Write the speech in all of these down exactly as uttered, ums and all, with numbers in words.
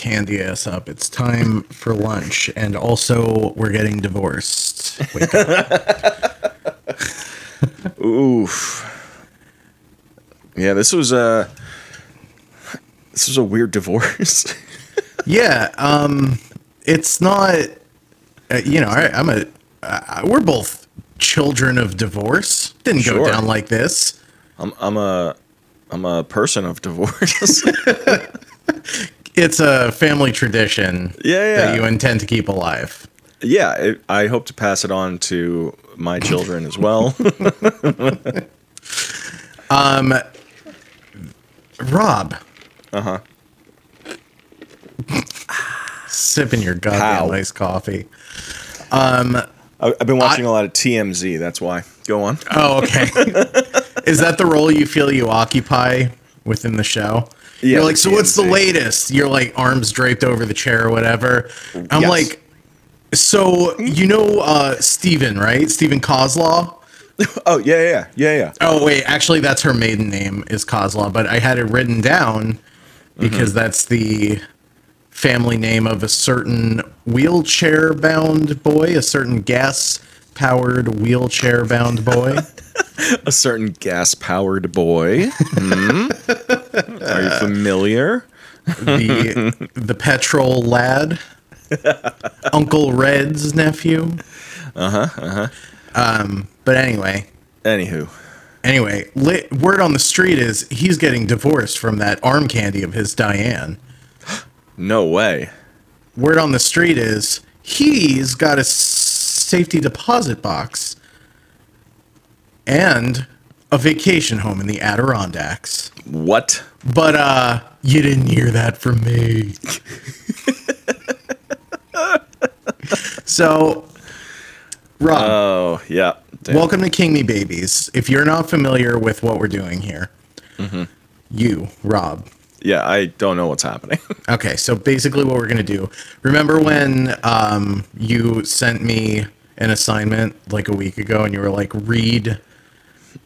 candy ass up. It's time for lunch, and also we're getting divorced. Wake up. Oof. Yeah, this was a this was a weird divorce. Yeah, um, it's not. Uh, you know, I, I'm a. Uh, we're both children of divorce. Didn't sure. go down like this. I'm. I'm a. I'm a person of divorce. It's a family tradition yeah, yeah. that you intend to keep alive. Yeah, it, I hope to pass it on to my children as well. um, Rob. Uh-huh. Sipping your goddamn iced coffee. Um, I, I've been watching I, a lot of T M Z, that's why. Go on. Oh, okay. Is that the role you feel you occupy within the show? Yeah, you're like, so T M Z. What's the latest? You're like arms draped over the chair or whatever. I'm yes. like, so you know uh, Stephen, right? Stephen Kozlaw? Oh, yeah, yeah, yeah, yeah. Oh, wait, actually, that's her maiden name is Kozlaw, but I had it written down because mm-hmm. that's the family name of a certain wheelchair-bound boy, a certain gas-powered wheelchair-bound boy. A certain gas-powered boy. Mm. Are you familiar? The the petrol lad, Uncle Red's nephew. Uh huh. Uh huh. Um. But anyway. Anywho. Anyway, lit, word on the street is he's getting divorced from that arm candy of his Diane. No way. Word on the street is he's got a safety deposit box. And a vacation home in the Adirondacks. What? But, uh, you didn't hear that from me. So, Rob. Oh, yeah. Damn. Welcome to King Me Babies. If you're not familiar with what we're doing here, mm-hmm. you, Rob. Yeah, I don't know what's happening. Okay, so basically what we're going to do. Remember when um, you sent me an assignment like a week ago and you were like, read...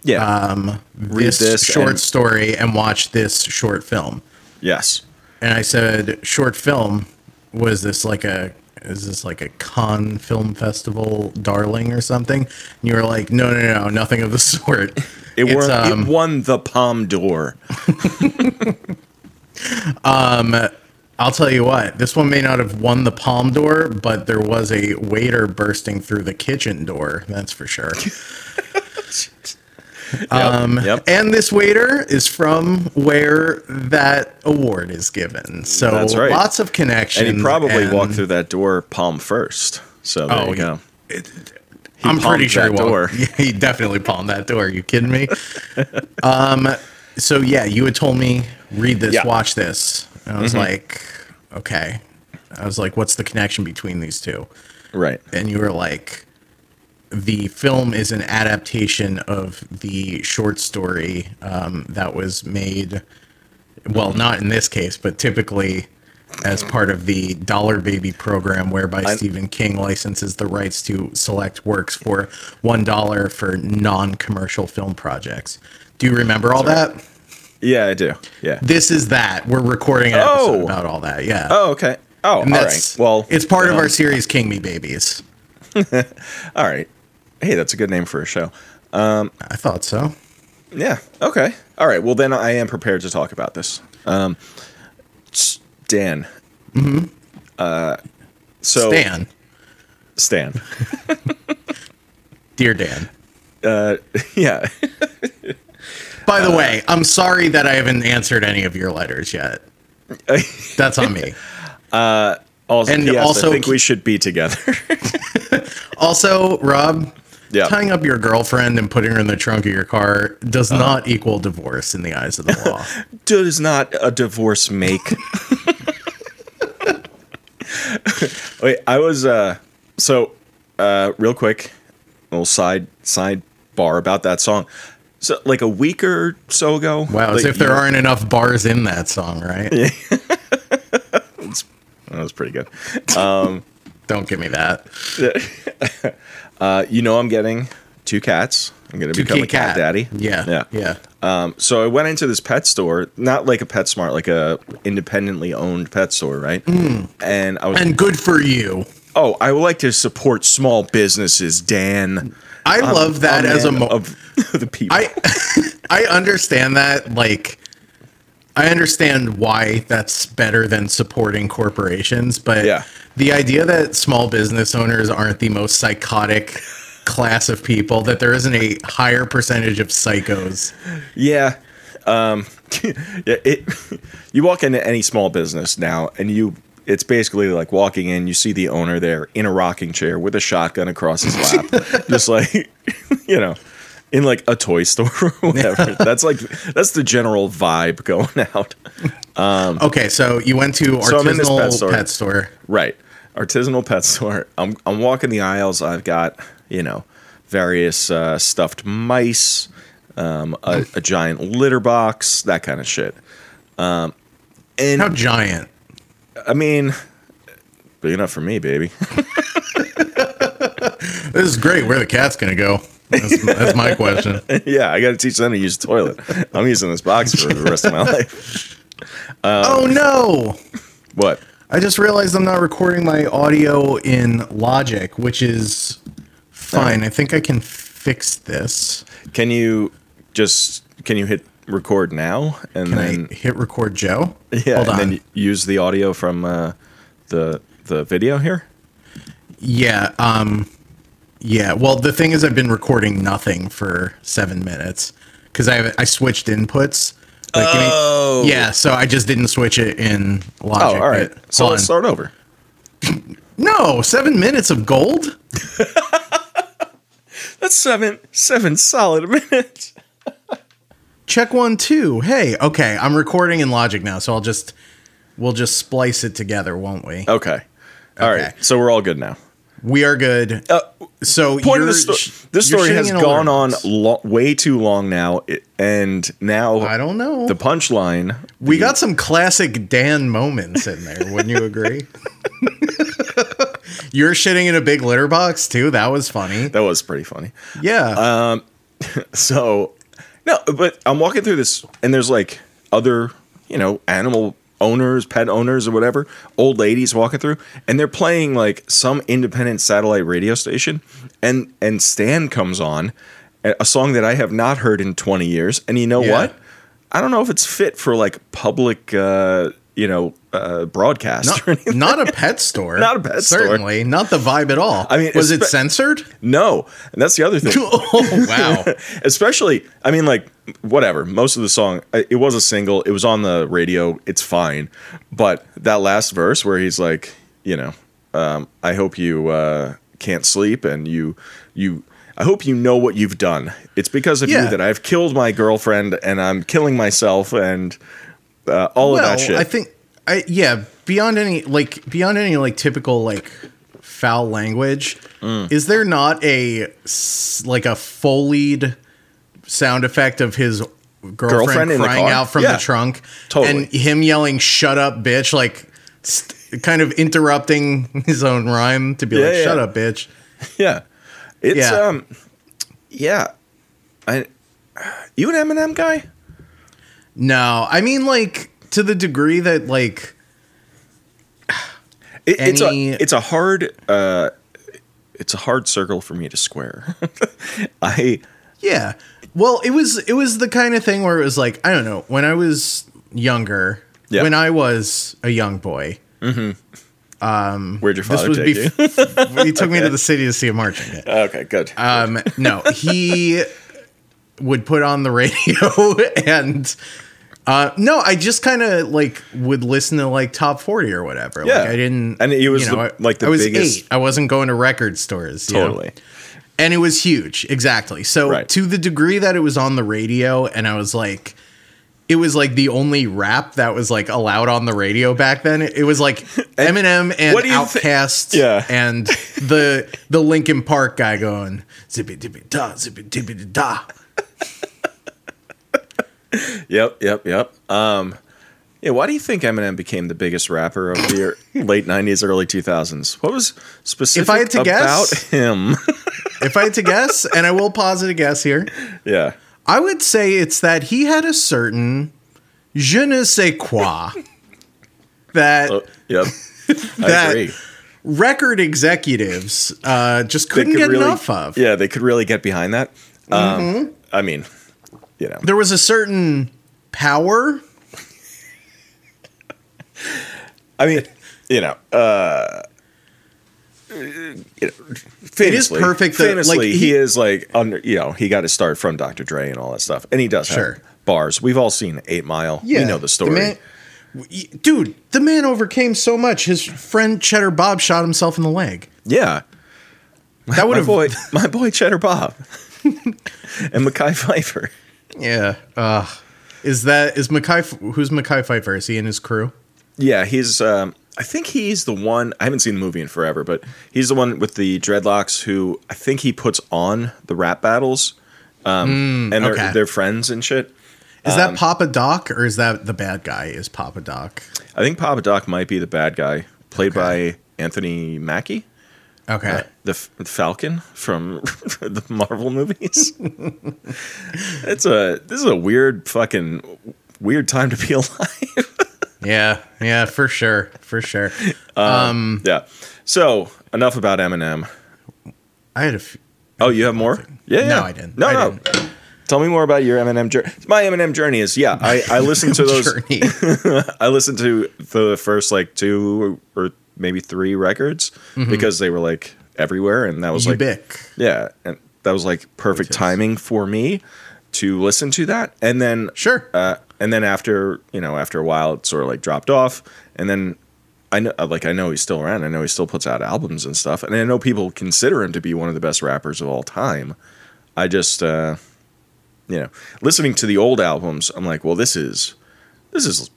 Yeah. Um, Read this, this short and... story and watch this short film. Yes. And I said, short film was this like a is this like a Cannes Film Festival darling or something? And you were like, no, no, no, nothing of the sort. it, won, um, it won the Palme d'Or. um, I'll tell you what, this one may not have won the Palme d'Or, but there was a waiter bursting through the kitchen door. That's for sure. Yep, um yep. And this waiter is from where that award is given, so that's right. Lots of connections, and he probably and... walked through that door palm first, so there oh, you go it, he I'm pretty sure he, door. He definitely palmed that door. Are you kidding me? um so yeah, you had told me read this, yeah. watch this, and I was mm-hmm. like okay I was like what's the connection between these two, right? And you were like, the film is an adaptation of the short story um, that was made, well, not in this case, but typically as part of the Dollar Baby program, whereby I, Stephen King licenses the rights to select works for one dollar for non-commercial film projects. Do you remember all that? Right. Yeah, I do. Yeah. This is that. We're recording an episode oh. about all that. Yeah. Oh, okay. Oh, and all right. Well, it's part um, of our series, King Me Babies. All right. Hey, that's a good name for a show. Um, I thought so. Yeah. Okay. All right. Well, then I am prepared to talk about this. Um, Dan. Mm-hmm. Uh, so Stan. Stan. Dear Dan. Uh, yeah. By the uh, way, I'm sorry that I haven't answered any of your letters yet. That's on me. Uh, also, and yes, also, I think we should be together. Also, Rob, yep. tying up your girlfriend and putting her in the trunk of your car does uh, not equal divorce in the eyes of the law. Does not a divorce make. Wait, I was uh, so uh, real quick, little side side bar about that song. So like a week or so ago. Wow, as if there know, aren't enough bars in that song, right? Yeah. That was pretty good. Um, Don't give me that. Uh, you know I'm getting two cats. I'm going to become a cat, cat daddy. Yeah. Yeah. yeah. Um, so I went into this pet store, not like a PetSmart, like a independently owned pet store, right? Mm. And I was and good for you. Oh, I would like to support small businesses, Dan. I um, love that as a mo- of the people. I I understand that. Like, I understand why that's better than supporting corporations, but yeah. The idea that small business owners aren't the most psychotic class of people, that there isn't a higher percentage of psychos. Yeah. Um, yeah it, you walk into any small business now, and you it's basically like walking in, you see the owner there in a rocking chair with a shotgun across his lap, just like, you know, in like a toy store or whatever. That's like, that's the general vibe going out. Um, okay, so you went to artisanal so I'm in this pet store. pet store. Right. Artisanal pet store. I'm I'm walking the aisles. I've got, you know, various uh, stuffed mice, um, a, a giant litter box, that kind of shit. Um, and how giant? I mean, big enough for me, baby. This is great. Where the cat's going to go? That's, that's my question. Yeah, I got to teach them to use the toilet. I'm using this box for the rest of my life. Um, oh, no. What? I just realized I'm not recording my audio in Logic, which is... Fine, I think I can fix this. Can you just can you hit record now and can then I hit record, Joe? Yeah, Hold and on. Then use the audio from uh, the the video here. Yeah, um, yeah. Well, the thing is, I've been recording nothing for seven minutes because I I switched inputs. Like, oh, I mean, yeah. So I just didn't switch it in Logic. Oh, all right. But, so let's start over. No, seven minutes of gold. That's seven, seven solid minutes. Check one, two. Hey, okay, I'm recording in Logic now, so I'll just, we'll just splice it together, won't we? Okay. All okay. right, so we're all good now. We are good. Uh, so point of the sto- this story has gone on lo- way too long now, and now I don't know the punchline. We the- got some classic Dan moments in there. Wouldn't you agree? You're shitting in a big litter box too. That was funny. That was pretty funny. Yeah. Um, so no, but I'm walking through this and there's like other, you know, animal owners, pet owners or whatever, old ladies walking through, and they're playing like some independent satellite radio station, and, and Stan comes on, a song that I have not heard in twenty years. And you know yeah. what? I don't know if it's fit for like public, uh, you know, uh, broadcast not, or anything. Not a pet store. Not a pet Certainly. store. Certainly. Not the vibe at all. I mean, was it censored? No. And that's the other thing. Oh, wow. Especially, I mean, like, whatever. Most of the song, it was a single. It was on the radio. It's fine. But that last verse where he's like, you know, um, I hope you uh, can't sleep and you, you, I hope you know what you've done. It's because of yeah. you that I've killed my girlfriend and I'm killing myself and... Uh, all well, of that shit. I think, I yeah. Beyond any like, beyond any like typical like foul language, mm. is there not a like a Foleyed sound effect of his girlfriend, girlfriend crying out from yeah, the trunk, totally. And him yelling "Shut up, bitch!" Like, st- kind of interrupting his own rhyme to be yeah, like, yeah. "Shut up, bitch." Yeah, it's yeah. um, yeah. I, you an Eminem guy? No, I mean, like, to the degree that, like, it, any... it's a it's a hard uh, it's a hard circle for me to square. I yeah, well, it was it was the kind of thing where it was like, I don't know, when I was younger, yeah. when I was a young boy. Mm-hmm. Um, Where'd your father take you? He took okay. me to the city to see a marching band. Okay, good. Um, good. No, he would put on the radio and. Uh, no, I just kind of like would listen to like top forty or whatever. Yeah. Like, I didn't. And it was you know, the, like the I was biggest. Eight. I wasn't going to record stores. Totally. You know? And it was huge. Exactly. So right. to the degree that it was on the radio and I was like, it was like the only rap that was like allowed on the radio back then. It, it was like Eminem and Outkast th- yeah. and the, the Linkin Park guy going zippy dippy da, zippy dippy da. Yep, yep, yep. Um, yeah. Why do you think Eminem became the biggest rapper of the late nineties, early two thousands? What was specific if I had to about guess, him? If I had to guess, and I will posit a guess here. Yeah. I would say it's that he had a certain je ne sais quoi that, oh, yep. that I agree. record executives uh, just couldn't could get really, enough of. Yeah, they could really get behind that. Um, mm-hmm. I mean, you know. There was a certain power. I mean, you know, uh, you know famously, it is perfect. That, famously, like, he, he is like, under, you know, he got his start from Doctor Dre and all that stuff. And he does sure. have bars. We've all seen Eight Mile. Yeah, we know the story. The man, dude, the man overcame so much. His friend Cheddar Bob shot himself in the leg. Yeah. That would have my, my boy Cheddar Bob and Mekhi Phifer. Yeah. Uh, is that is Mekhi? Who's Mekhi Phifer? Is he in his crew? Yeah, he's. Um, I think he's the one. I haven't seen the movie in forever, but he's the one with the dreadlocks who I think he puts on the rap battles, um, mm, and okay. they're, they're friends and shit. Is um, that Papa Doc or is that the bad guy? Is Papa Doc? I think Papa Doc might be the bad guy, played okay. by Anthony Mackie. Okay, uh, the F- Falcon from the Marvel movies. It's a. This is a weird fucking weird time to be alive. Yeah, yeah, for sure, for sure. Um, um, yeah. So enough about Eminem. I had a. F- oh, you have more? Yeah. No, yeah. I didn't. No, I no. Didn't. Tell me more about your Eminem journey. My Eminem journey is yeah. I I listened to those. I listened to the first like two or maybe three records mm-hmm. because they were like everywhere, and that was like Ubic. Yeah, and that was like perfect timing for me to listen to that, and then sure. Uh, And then after, you know, after a while, it sort of like dropped off. And then I know, like, I know he's still around. I know he still puts out albums and stuff. And I know people consider him to be one of the best rappers of all time. I just, uh, you know, listening to the old albums, I'm like, well, this is, this is,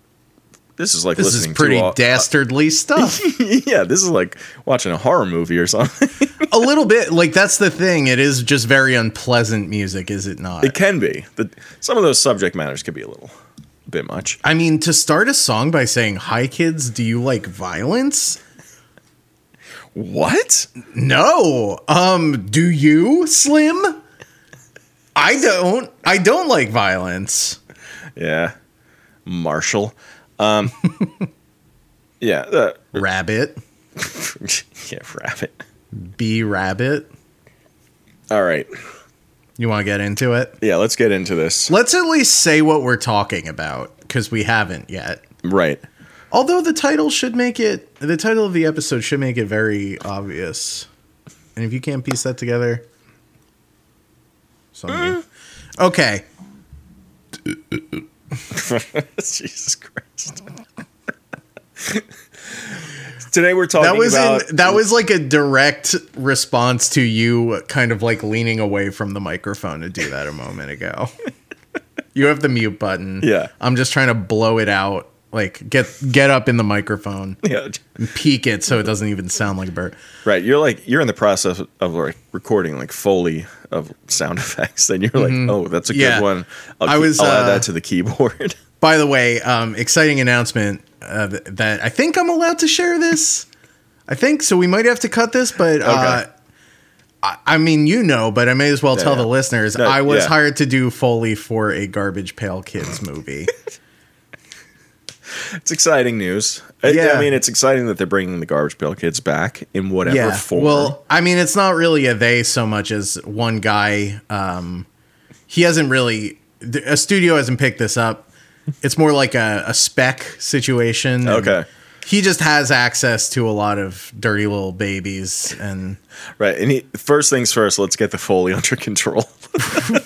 this is like this listening is pretty to all, dastardly uh, stuff. Yeah, this is like watching a horror movie or something. A little bit, like that's the thing. It is just very unpleasant music, is it not? It can be. The, some of those subject matters could be a little. Bit much. I mean, to start a song by saying, "Hi kids, do you like violence?" What? No. Um, do you, Slim? I don't. I don't like violence. Yeah. Marshall. Um Yeah, uh, Rabbit. Yeah, Rabbit. B Rabbit. All right. You want to get into it? Yeah, let's get into this. Let's at least say what we're talking about, because we haven't yet. Right. Although the title should make it, the title of the episode should make it very obvious. And if you can't piece that together. Somebody. Okay. Jesus Christ. Today we're talking that was about... In, that was like a direct response to you kind of like leaning away from the microphone to do that a moment ago. You have the mute button. Yeah. I'm just trying to blow it out. Like get get up in the microphone. Yeah. And peek it so it doesn't even sound like a bird. Right. You're like, you're in the process of like recording like Foley of sound effects. Then you're like, mm-hmm. oh, that's a yeah. good one. I'll, I was, I'll uh, add that to the keyboard. By the way, um, exciting announcement uh, th- that I think I'm allowed to share this. I think so. We might have to cut this, but uh, okay. I, I mean, you know, but I may as well yeah, tell yeah. the listeners no, I was yeah. hired to do Foley for a Garbage Pail Kids movie. It's exciting news. Yeah. I, I mean, it's exciting that they're bringing the Garbage Pail Kids back in whatever yeah. form. Well, I mean, it's not really a they so much as one guy. Um, he hasn't really, a studio hasn't picked this up. It's more like a, a spec situation. Okay. He just has access to a lot of dirty little babies. And right. And he, first things first, let's get the Foley under control.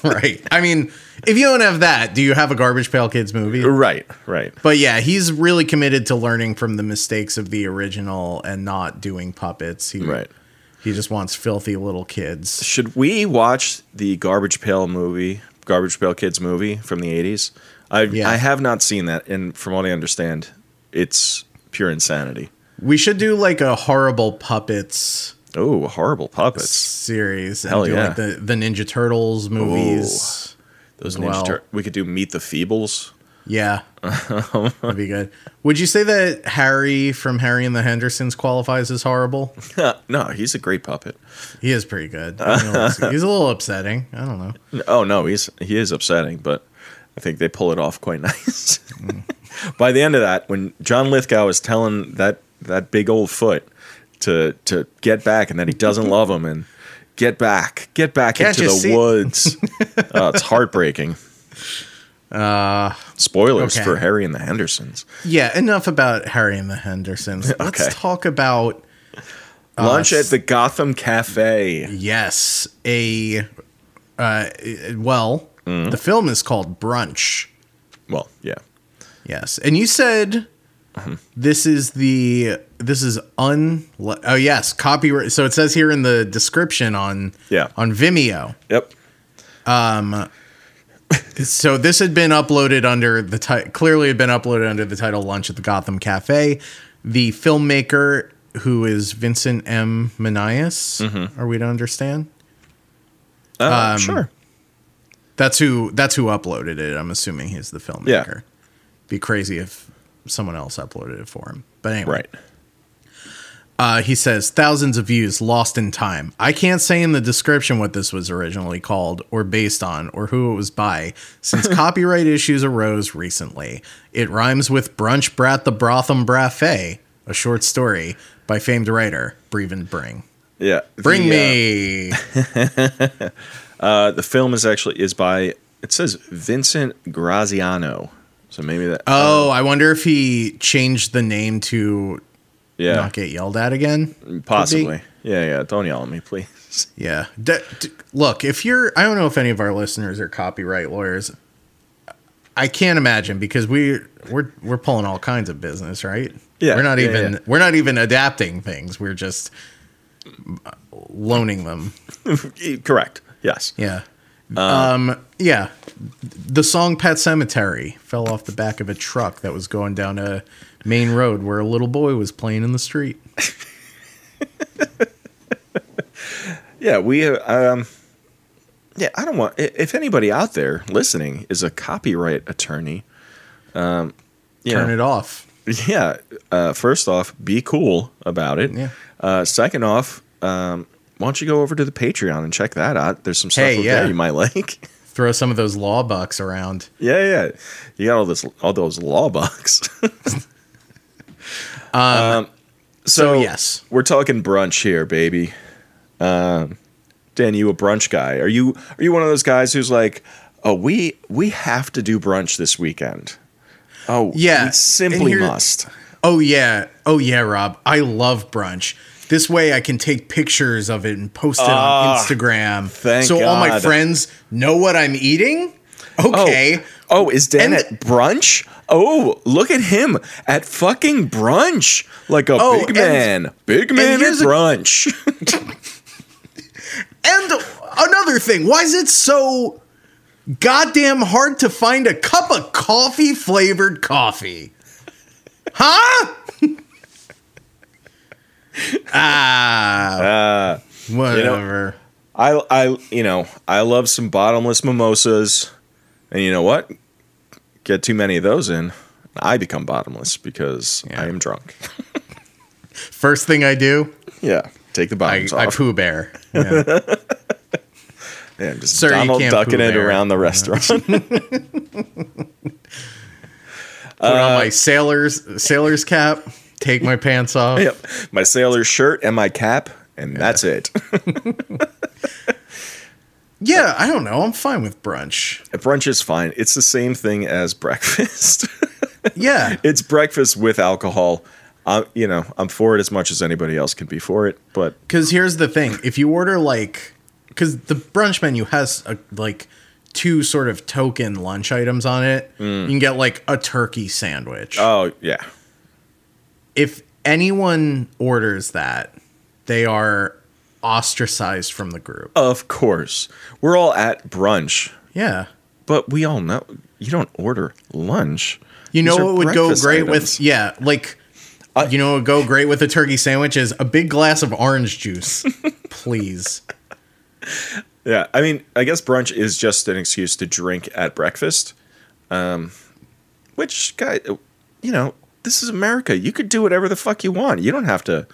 Right. I mean, if you don't have that, do you have a Garbage Pail Kids movie? Right. Right. But yeah, he's really committed to learning from the mistakes of the original and not doing puppets. He, right. He just wants filthy little kids. Should we watch the Garbage Pail movie, Garbage Pail Kids movie from the eighties? I, yeah. I have not seen that, and from what I understand, it's pure insanity. We should do like a horrible puppets. Oh, horrible puppets series. Hell and do yeah! Like the the Ninja Turtles movies. Ooh, those Ninja well. Tur- we could do Meet the Feebles. Yeah. That'd be good. Would you say that Harry from Harry and the Hendersons qualifies as horrible? No, he's a great puppet. He is pretty good. He's a little upsetting. I don't know. Oh, no, he's he is upsetting, but I think they pull it off quite nice. By the end of that, when John Lithgow is telling that, that big old foot to to get back and that he doesn't love him and get back, get back Can't into the see- woods, uh, it's heartbreaking. Uh, Spoilers okay. for Harry and the Hendersons. Yeah, enough about Harry and the Hendersons. Let's okay. talk about uh, lunch at the Gotham Cafe. Yes, a uh, well, mm-hmm. the film is called Brunch. Well, yeah, yes, and you said mm-hmm. this is the this is un oh yes copyright. So it says here in the description on yeah. on Vimeo. Yep. Um. So this had been uploaded under the ti- clearly had been uploaded under the title Lunch at the Gotham Cafe. The filmmaker, who is Vincent M. Manias, mm-hmm. are we to understand? Uh, um, sure. That's who that's who uploaded it. I'm assuming he's the filmmaker. Yeah. Be crazy if someone else uploaded it for him. But anyway. Right. Uh, he says, thousands of views lost in time. I can't say in the description what this was originally called or based on or who it was by, since copyright issues arose recently. It rhymes with Brunch Brat the Brotham Braffet, a short story by famed writer Breven Bring. Yeah. Bring the, me. Uh, uh, the film is actually is by, it says Vincent Graziano. So maybe that. Oh, uh, I wonder if he changed the name to... Yeah. Not get yelled at again? Possibly. Yeah, yeah. Don't yell at me, please. Yeah. D- d- look, if you're... I don't know if any of our listeners are copyright lawyers. I can't imagine because we, we're we're pulling all kinds of business, right? Yeah. We're not yeah, even yeah. We're not even adapting things. We're just loaning them. Correct. Yes. Yeah. Um, um, yeah. The song Pet Sematary fell off the back of a truck that was going down a... main road where a little boy was playing in the street. yeah, we, um, yeah, I don't want, if anybody out there listening is a copyright attorney, um, you turn know, it off. Yeah. Uh, first off, be cool about it. Yeah. Uh, second off, um, why don't you go over to the Patreon and check that out? There's some stuff hey, over yeah. there you might like. Throw some of those law bucks around. Yeah, yeah. You got all this, all those law bucks. um, um, so, so, yes. We're talking brunch here, baby. Um, Dan, you a brunch guy. Are you Are you one of those guys who's like, oh, we we have to do brunch this weekend? Oh, yeah. We simply must. Oh, yeah. Oh, yeah, Rob. I love brunch. This way I can take pictures of it and post it oh, on Instagram. Thank so God. All my friends know what I'm eating? Okay. Oh, oh is Dan and at brunch? Oh, look at him at fucking brunch. Like a oh, big and, man. Big man at brunch. A, and another thing. Why is it so goddamn hard to find a cup of coffee flavored coffee? Huh? Ah, uh, whatever. You know, I, I, you know, I love some bottomless mimosas, and you know what? Get too many of those in, I become bottomless because yeah. I am drunk. First thing I do, yeah, take the bottoms I, off. I poo bear. Yeah, yeah just Sir, Donald ducking it around the restaurant. Put uh, on my sailor's sailor's cap. Take my pants off. Yep. My sailor shirt and my cap, and yeah. that's it. yeah, I don't know. I'm fine with brunch. Brunch is fine. It's the same thing as breakfast. yeah. It's breakfast with alcohol. I, you know, I'm for it as much as anybody else can be for it. But because here's the thing. If you order like – because the brunch menu has a, like – two sort of token lunch items on it. Mm. You can get like a turkey sandwich. Oh, yeah. If anyone orders that, they are ostracized from the group. Of course. We're all at brunch. Yeah. But we all know you don't order lunch. You know what would go great with, yeah, like, uh, you know what would go great with a turkey sandwich is a big glass of orange juice. Please. Yeah. I mean, I guess brunch is just an excuse to drink at breakfast. Um, Which, guy, you know, this is America. You could do whatever the fuck you want. You don't have to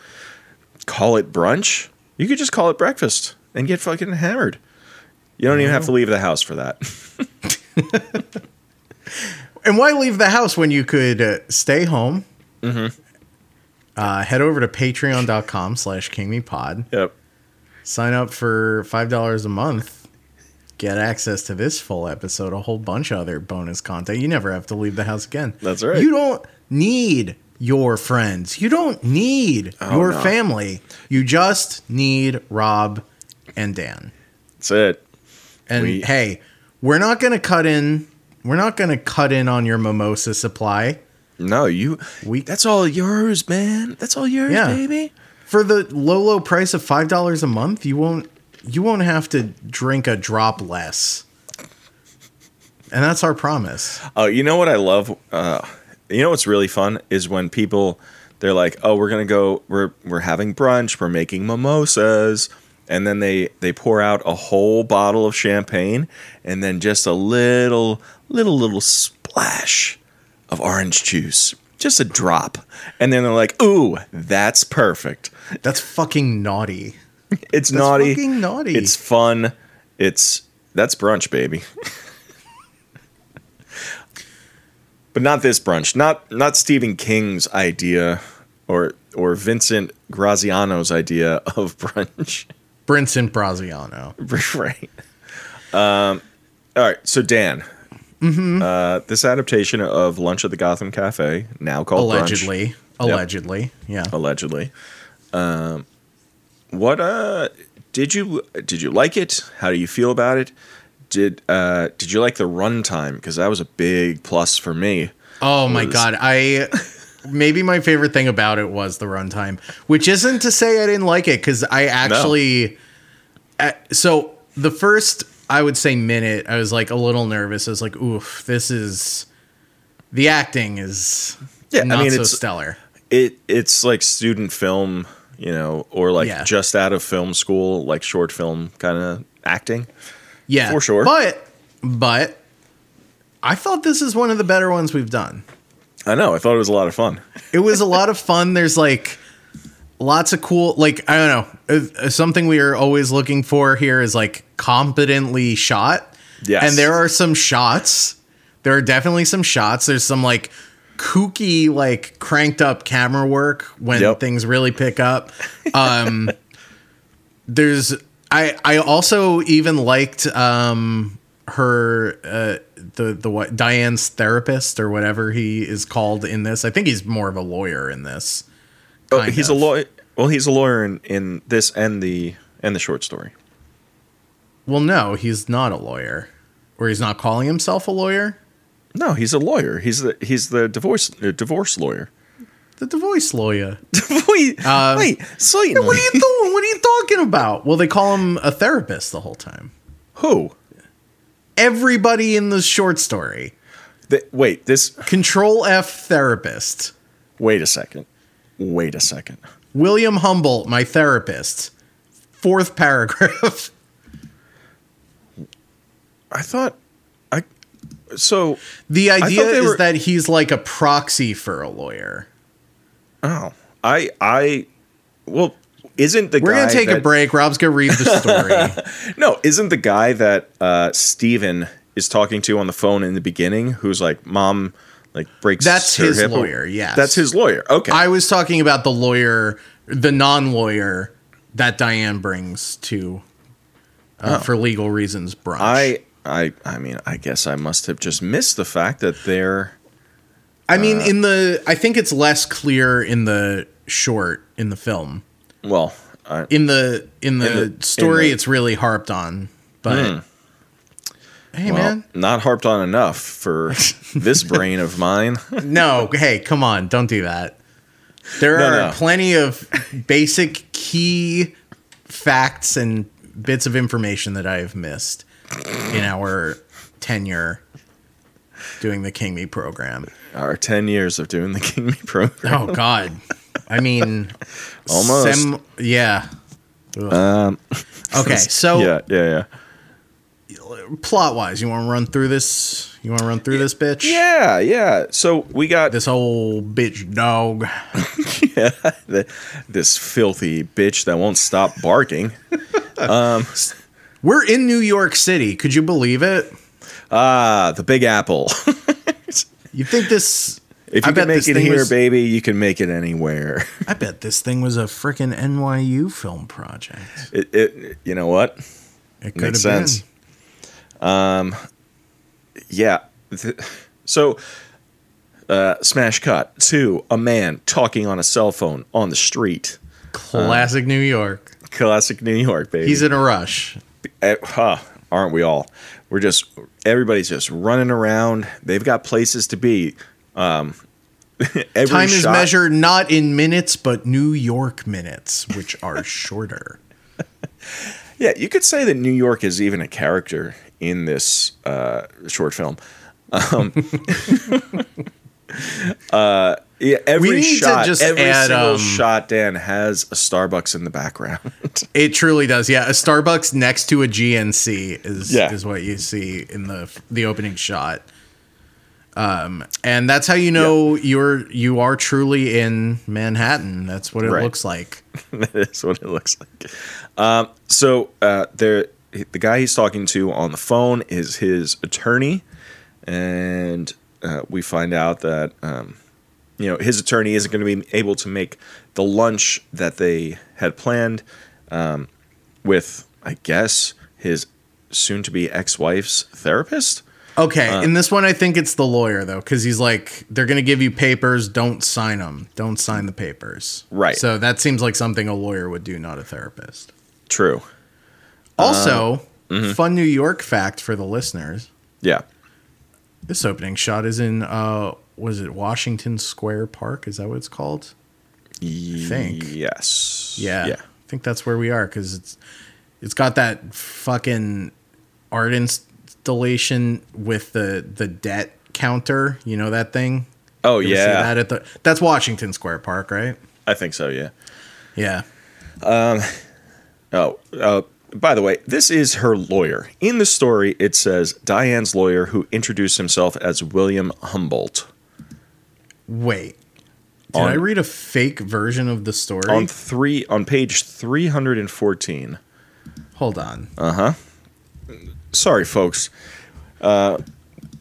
call it brunch. You could just call it breakfast and get fucking hammered. You don't even have to leave the house for that. And why leave the house when you could uh, stay home? Mm-hmm. Uh, head over to patreon.com slash kingmepod. Yep. Sign up for five dollars a month. Get access to this full episode, a whole bunch of other bonus content. You never have to leave the house again. That's right. You don't need your friends. You don't need oh, your no. family. You just need Rob and Dan. That's it. And we- hey, we're not going to cut in. We're not going to cut in on your mimosa supply. No, you. We, that's all yours, man. That's all yours, yeah. baby. For the low, low price of five dollars a month, you won't. You won't have to drink a drop less, and that's our promise. Oh, you know what I love? Uh, you know what's really fun is when people they're like, "Oh, we're gonna go. We're we're having brunch. We're making mimosas." And then they, they pour out a whole bottle of champagne and then just a little, little, little splash of orange juice. Just a drop. And then they're like, ooh, that's perfect. That's fucking naughty. It's that's naughty. fucking naughty. It's fun. It's that's brunch, baby. But not this brunch. Not not Stephen King's idea or or Vincent Graziano's idea of brunch. Vincent Graziano. Right. Um, all right. So, Dan, mm-hmm. uh, this adaptation of Lunch at the Gotham Cafe, now called Allegedly. Brunch. Allegedly. Yep. Yeah. Allegedly. Um, what uh, did you did you like it? How do you feel about it? Did uh, did you like the runtime? Because that was a big plus for me. Oh, my was- God. I... Maybe my favorite thing about it was the runtime, which isn't to say I didn't like it, because I actually. No. Uh, so the first, I would say, minute, I was like a little nervous. I was like, "Oof, this is the acting is yeah, not I mean, so it's, stellar." It it's like student film, you know, or like yeah. just out of film school, like short film kind of acting. Yeah, for sure. But but I thought this is one of the better ones we've done. I know. I thought it was a lot of fun. It was a lot of fun. There's like lots of cool, like, I don't know. Something we are always looking for here is like competently shot. Yes. And there are some shots. There are definitely some shots. There's some like kooky, like cranked up camera work when yep. things really pick up. Um, there's, I, I also even liked, um, her, uh, the the what Diane's therapist or whatever he is called in this. I think he's more of a lawyer in this. Oh, he's of. a lawyer. Well, he's a lawyer in, in this and the and the short story. Well, no, he's not a lawyer, or he's not calling himself a lawyer. No, he's a lawyer. He's the he's the divorce uh, divorce lawyer. The divorce lawyer. Wait, um, wait, certainly. What are you doing? What are you talking about? Well, they call him a therapist the whole time. Who? Everybody in the short story. The, wait, this Control F therapist. Wait a second. Wait a second. William Humboldt, my therapist. Fourth paragraph. I thought I so the idea is were, that he's like a proxy for a lawyer. Oh, I I well, isn't the we're guy gonna take that, a break? Rob's gonna read the story. No, isn't the guy that uh, Steven is talking to on the phone in the beginning, who's like, "Mom, like breaks." That's his hip lawyer. Yes, that's his lawyer. Okay, I was talking about the lawyer, the non-lawyer that Diane brings to uh, oh. for legal reasons. Brunch. I, I, I mean, I guess I must have just missed the fact that they're. I mean, uh, in the I think it's less clear in the short in the film. Well, uh, in the in the in the, story, in the, it's really harped on, but mm. hey, well, man, not harped on enough for this brain of mine. No, hey, come on, don't do that. There no, are no. plenty of basic key facts and bits of information that I have missed in our tenure doing the King Me program. Our ten years of doing the King Me program. Oh God. I mean, almost. Sem- yeah. Um, okay. So yeah, yeah, yeah. plot wise, you want to run through this? You want to run through yeah, this bitch? Yeah, yeah. So we got this whole bitch dog. Yeah, the, this filthy bitch that won't stop barking. um, We're in New York City. Could you believe it? Ah, uh, the Big Apple. You think this? If you I can make it here, was, baby, you can make it anywhere. I bet this thing was a freaking N Y U film project. It, it, you know what? It could Makes have sense. Been. Um, yeah. So, uh, smash cut to a man talking on a cell phone on the street. Classic um, New York. Classic New York, baby. He's in a rush. Huh, aren't we all? We're just everybody's just running around. They've got places to be. Um, every Time shot, is measured not in minutes, but New York minutes, which are shorter. Yeah, you could say that New York is even a character in this uh, short film. Um, uh, yeah, every shot, just every add, single um, shot, Dan, has a Starbucks in the background. It truly does. Yeah, a Starbucks next to a G N C is yeah. is what you see in the the opening shot. Um, and that's how you know yep. you're you are truly in Manhattan. That's what it right. looks like. That is what it looks like. Um, so uh, there, the guy he's talking to on the phone is his attorney, and uh, we find out that um, you know his attorney isn't going to be able to make the lunch that they had planned um, with, I guess, his soon-to-be ex-wife's therapist. Okay, uh, in this one, I think it's the lawyer, though, because he's like, they're going to give you papers. Don't sign them. Don't sign the papers. Right. So that seems like something a lawyer would do, not a therapist. True. Also, uh, mm-hmm. fun New York fact for the listeners. Yeah. This opening shot is in, uh, was it Washington Square Park? Is that what it's called? I think. Yes. Yeah. yeah. I think that's where we are, because it's it's got that fucking art inst- installation with the the debt counter, you know that thing? Oh you yeah, see that at the, that's Washington Square Park, right? I think so. Yeah, yeah. Um. Oh, uh, by the way, this is her lawyer. In the story, it says Diane's lawyer, who introduced himself as William Humboldt. Wait, did on, I read a fake version of the story? On three on page three hundred and fourteen. Hold on. Uh huh. Sorry, folks. Uh,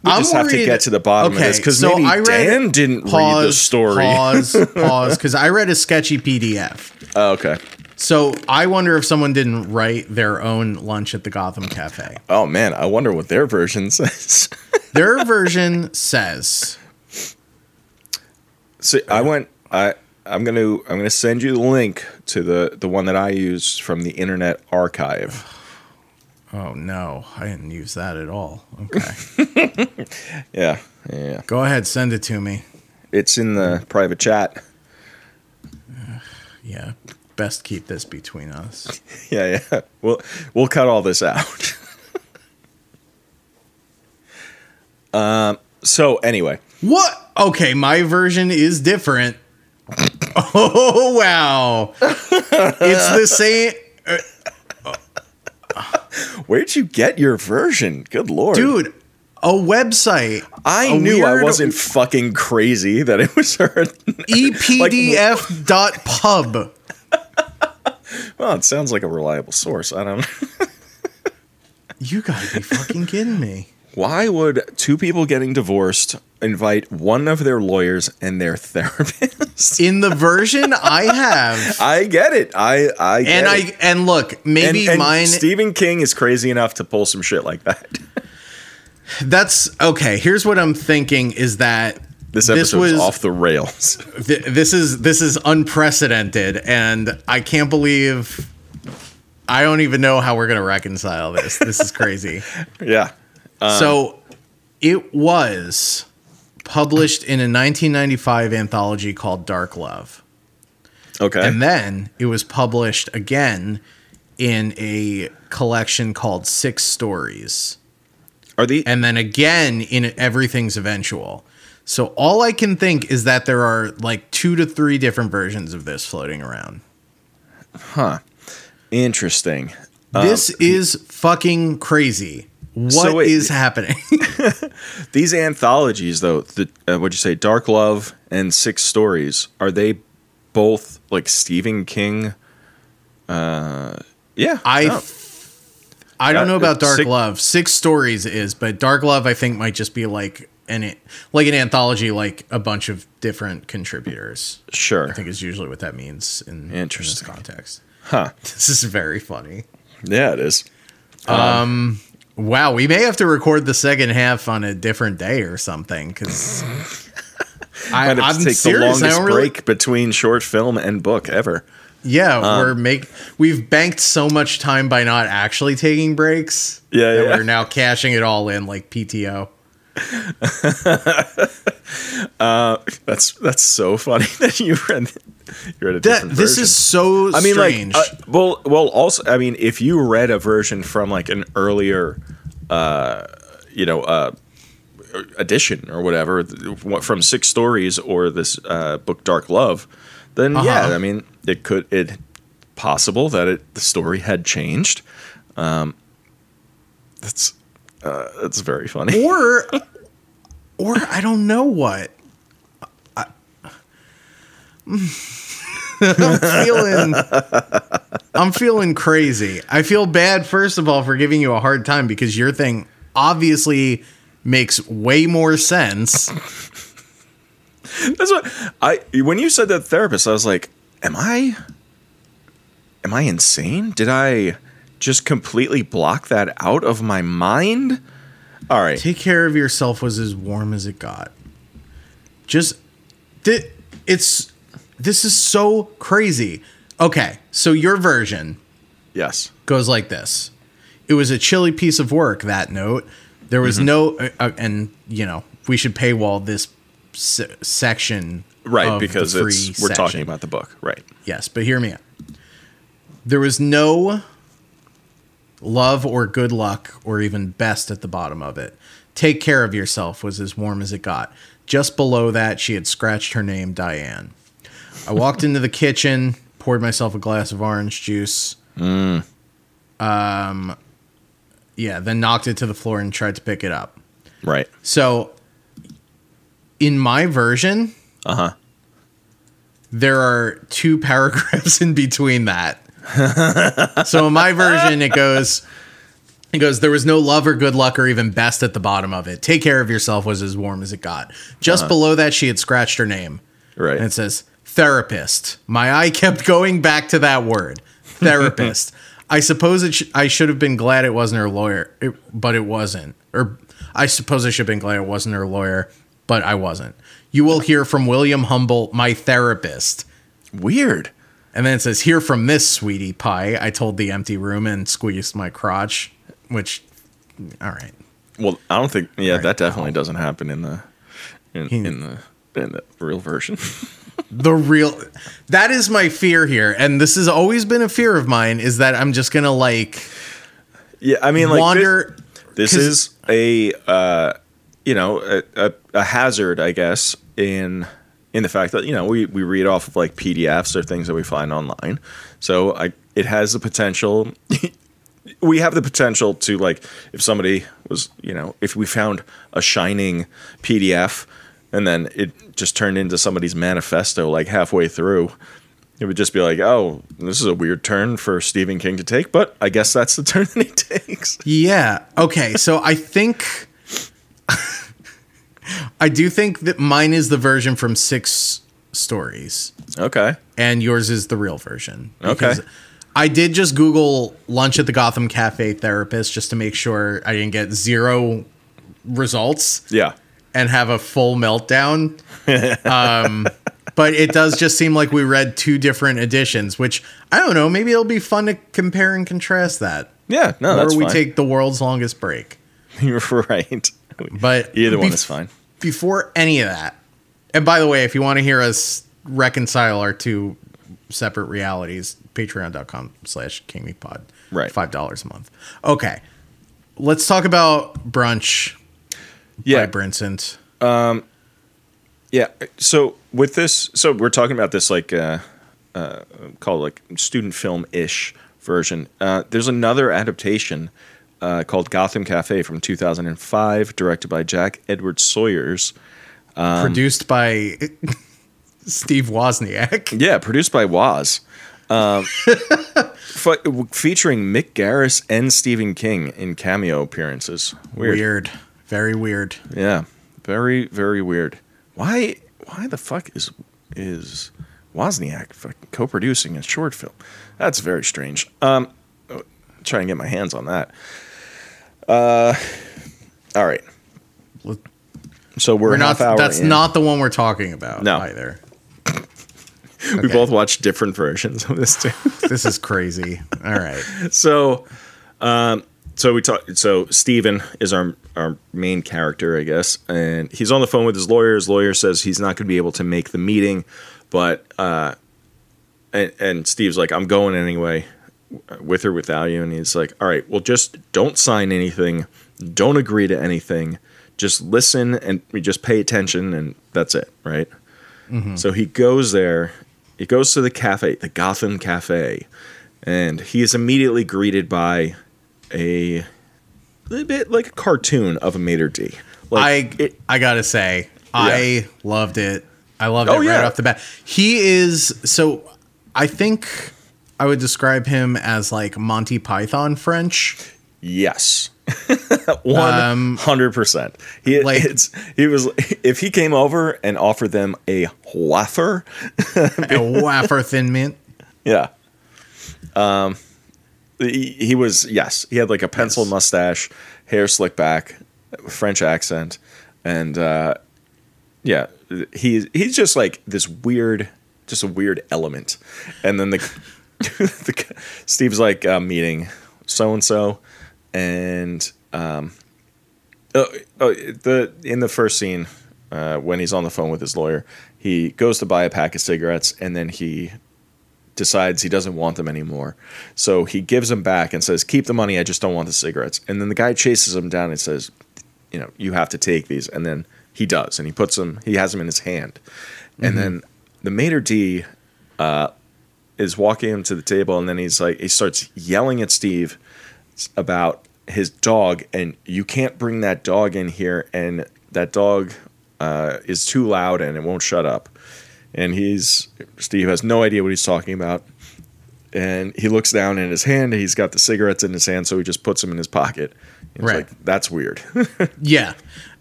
we I'm just have worried. to get to the bottom okay, of this because so maybe I read, Dan didn't pause, read the story. Pause, pause, because I read a sketchy P D F. Oh, okay. So I wonder if someone didn't write their own lunch at the Gotham Cafe. Oh, man. I wonder what their version says. Their version says. See, I went. I I'm going to I'm going to send you the link to the, the one that I used from the Internet Archive. Oh, no, I didn't use that at all. Okay. yeah, yeah. Go ahead. Send it to me. It's in the private chat. Uh, yeah. Best keep this between us. yeah, yeah. We'll, we'll cut all this out. um. So anyway. What? Okay, my version is different. Oh, wow. It's the same. Uh, Where'd you get your version? Good Lord. Dude, a website. I a knew I wasn't w- fucking crazy that it was her. E P D F dot pub Well, it sounds like a reliable source. I don't know. You gotta be fucking kidding me. Why would two people getting divorced invite one of their lawyers and their therapist? In the version I have. I get it. I, I get and I, it. And look, maybe and, and mine. Stephen King is crazy enough to pull some shit like that. That's okay. Here's what I'm thinking is that this episode was off the rails. Th- this is this is unprecedented. And I can't believe I don't even know how we're going to reconcile this. This is crazy. Yeah. Um, so it was published in a nineteen ninety-five anthology called Dark Love. Okay. And then it was published again in a collection called Six Stories. Are the And then again in Everything's Eventual. So all I can think is that there are like two to three different versions of this floating around. Huh. Interesting. This um, is fucking crazy. What so it, is happening? These anthologies, though, the, uh, what'd you say, Dark Love and Six Stories, are they both like Stephen King? Uh, yeah. I no. I don't uh, know about Dark six, Love. Six Stories is, but Dark Love I think might just be like an like an anthology, like a bunch of different contributors. Sure, I think is usually what that means in, Interesting. in this context. Huh. This is very funny. Yeah, it is. Um, um, wow, we may have to record the second half on a different day or something because I might have to take the longest break really... between short film and book ever. Yeah, um, we're make we've banked so much time by not actually taking breaks. Yeah, that yeah. We're now cashing it all in like P T O. uh, that's that's so funny that you read you read a different that, this version. Is so I mean, strange. Like, uh, well, well, also, I mean, if you read a version from like an earlier, uh, you know, uh, edition or whatever from Six Stories or this uh, book Dark Love, then uh-huh. yeah, I mean, it could it possible that it the story had changed. Um, that's. Uh, that's very funny. Or, or I don't know what. I, I'm feeling, I'm feeling crazy. I feel bad, first of all, for giving you a hard time because your thing obviously makes way more sense. That's what I. When you said that therapist, I was like, "Am I? Am I insane? Did I?" Just completely block that out of my mind. All right. Take care of yourself was as warm as it got. Just th- it's this is so crazy. Okay, so your version, yes, goes like this. It was a chilly piece of work. That note. There was mm-hmm. no, uh, and you know we should paywall this se- section, right? Of because the free it's, we're section. Talking about the book, right? Yes, but hear me out. There was no. Love or good luck or even best at the bottom of it. Take care of yourself was as warm as it got. Just below that, she had scratched her name, Diane. I walked into the kitchen, poured myself a glass of orange juice. Mm. Um, yeah, then knocked it to the floor and tried to pick it up. Right. So in my version, uh-huh. there are two paragraphs in between that. So in my version it goes it goes there was no love or good luck or even best at the bottom of it. Take care of yourself was as warm as it got. Just uh-huh. below that she had scratched her name. Right. And it says therapist. My eye kept going back to that word. Therapist. I suppose it sh- I should have been glad it wasn't her lawyer, it, but it wasn't. Or I suppose I should have been glad it wasn't her lawyer, but I wasn't. You will hear from William Humble, my therapist. Weird. And then it says, hear from this, sweetie pie, I told the empty room and squeezed my crotch, which, all right. Well, I don't think, yeah, right, that definitely no. doesn't happen in the in, he, in the in the real version. The real, that is my fear here. And this has always been a fear of mine, is that I'm just going to like, yeah, I mean, like wander. This, this is a, uh, you know, a, a, a hazard, I guess, in... in the fact that, you know, we, we read off of like P D Fs or things that we find online. So I, it has the potential. We have the potential to like, if somebody was, you know, if we found a shining P D F and then it just turned into somebody's manifesto, like halfway through, it would just be like, oh, this is a weird turn for Stephen King to take, but I guess that's the turn that he takes. Yeah. Okay. So I think... I do think that mine is the version from Six Stories. Okay. And yours is the real version. Okay. I did just Google lunch at the Gotham Cafe therapist just to make sure I didn't get zero results. Yeah. And have a full meltdown. um, but it does just seem like we read two different editions, which I don't know. Maybe it'll be fun to compare and contrast that. Yeah. No, or that's fine. Or we take the world's longest break. You're right. But either one be- is fine. Before any of that, and by the way, if you want to hear us reconcile our two separate realities, patreon.com slash kingmepod. Right. five dollars a month. Okay. Let's talk about Brunch yeah. by Vincent. Um, yeah. So with this, so we're talking about this like uh, uh, called like student film-ish version. Uh, there's another adaptation uh, called Gotham Cafe from two thousand five, directed by Jack Edward Sawyers. Um, produced by Steve Wozniak. Yeah, produced by Woz. Um, f- featuring Mick Garris and Stephen King in cameo appearances. Weird. Weird. Very weird. Yeah. Very, very weird. Why why the fuck is is Wozniak fucking co-producing a short film? That's very strange. Um, try and get my hands on that. Uh, all right. So we're, we're half not, hour That's in. Not the one we're talking about no. either. We okay. both watched different versions of this too. This is crazy. All right. So um, so we talk, so Stephen is our our main character, I guess, and he's on the phone with his lawyer. His lawyer says he's not going to be able to make the meeting, but uh, and, and Steve's like, I'm going anyway, with or without you. And he's like, all right, well, just don't sign anything. Don't agree to anything. Just listen and we just pay attention and that's it, right? Mm-hmm. So he goes there. He goes to the cafe, the Gotham Cafe, and he is immediately greeted by a little bit like a cartoon of a maitre d'. Like I, it, I gotta say, yeah. I loved it. I loved oh, it right yeah. off the bat. He is so. I think I would describe him as like Monty Python French. Yes. One hundred percent. He like, it's he was if he came over and offered them a wafer, a wafer thin mint. Yeah. Um, he, he was yes. He had like a pencil yes. mustache, hair slicked back, French accent, and uh, yeah, he's he's just like this weird, just a weird element. And then the, the Steve's like uh, meeting so and so. And um, oh, oh, the in the first scene, uh, when he's on the phone with his lawyer, he goes to buy a pack of cigarettes, and then he decides he doesn't want them anymore. So he gives them back and says, keep the money, I just don't want the cigarettes. And then the guy chases him down and says, you know, you have to take these. And then he does, and he puts them, he has them in his hand. Mm-hmm. And then the maitre d' uh, is walking him to the table, and then he's like, he starts yelling at Steve about his dog, and you can't bring that dog in here, and that dog uh, is too loud and it won't shut up. And he's Steve has no idea what he's talking about, and he looks down in his hand, and he's got the cigarettes in his hand, so he just puts them in his pocket. It's right. like, that's weird. Yeah.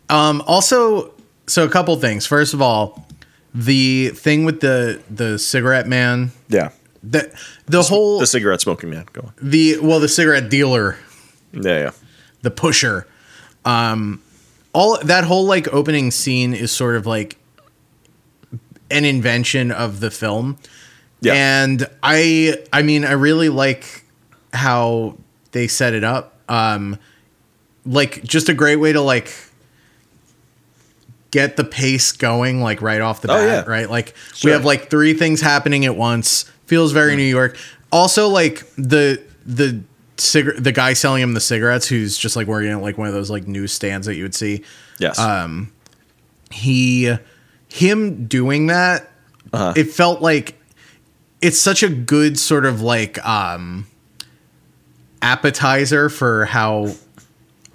Um, also, so a couple things. First of all, the thing with the the cigarette man. Yeah. The, the whole the cigarette smoking man go on. The well the cigarette dealer yeah, yeah the pusher um all that whole like opening scene is sort of like an invention of the film yeah and I I mean I really like how they set it up um like just a great way to like get the pace going like right off the oh, bat yeah. right like sure. we have like three things happening at once. Feels very mm. New York. Also, like the the cigar- the guy selling him the cigarettes, who's just like working at like one of those like newsstands that you would see. Yes. Um, he, him doing that, uh-huh. it felt like it's such a good sort of like um appetizer for how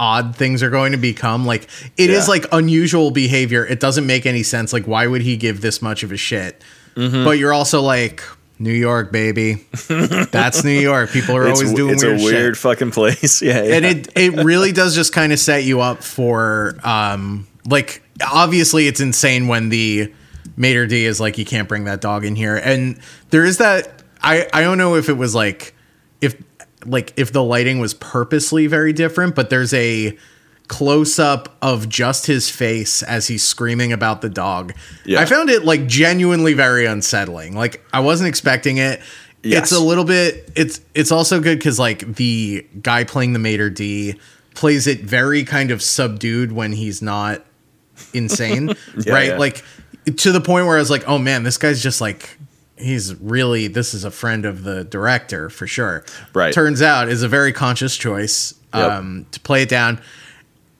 odd things are going to become. Like it yeah. is like unusual behavior. It doesn't make any sense. Like why would he give this much of a shit? Mm-hmm. But you're also like. New York, baby. That's New York. People are always it's, doing it's weird shit. It's a weird shit. Fucking place. Yeah, yeah. And it, it really does just kind of set you up for, um, like, obviously it's insane when the maitre d' is like, you can't bring that dog in here. And there is that, I, I don't know if it was like, if like if the lighting was purposely very different, but there's a close up of just his face as he's screaming about the dog. Yeah. I found it like genuinely very unsettling. Like I wasn't expecting it. Yes. It's a little bit it's it's also good because like the guy playing the maitre d' plays it very kind of subdued when he's not insane. yeah, right. Yeah. Like to the point where I was like, oh man, this guy's just like he's really this is a friend of the director for sure. Right. Turns out is a very conscious choice um yep. to play it down.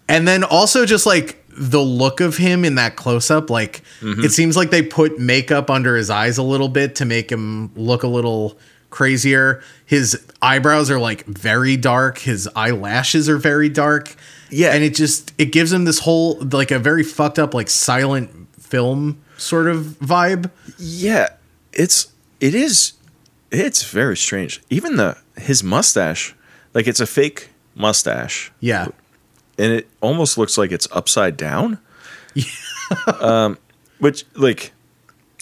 And then also just like the look of him in that close up, like mm-hmm. it seems like they put makeup under his eyes a little bit to make him look a little crazier. His eyebrows are like very dark. His eyelashes are very dark. Yeah. And it just, it gives him this whole, like a very fucked up, like silent film sort of vibe. Yeah. It's, it is, it's very strange. Even the, his mustache, like it's a fake mustache. Yeah. And it almost looks like it's upside down. Yeah. um, which like,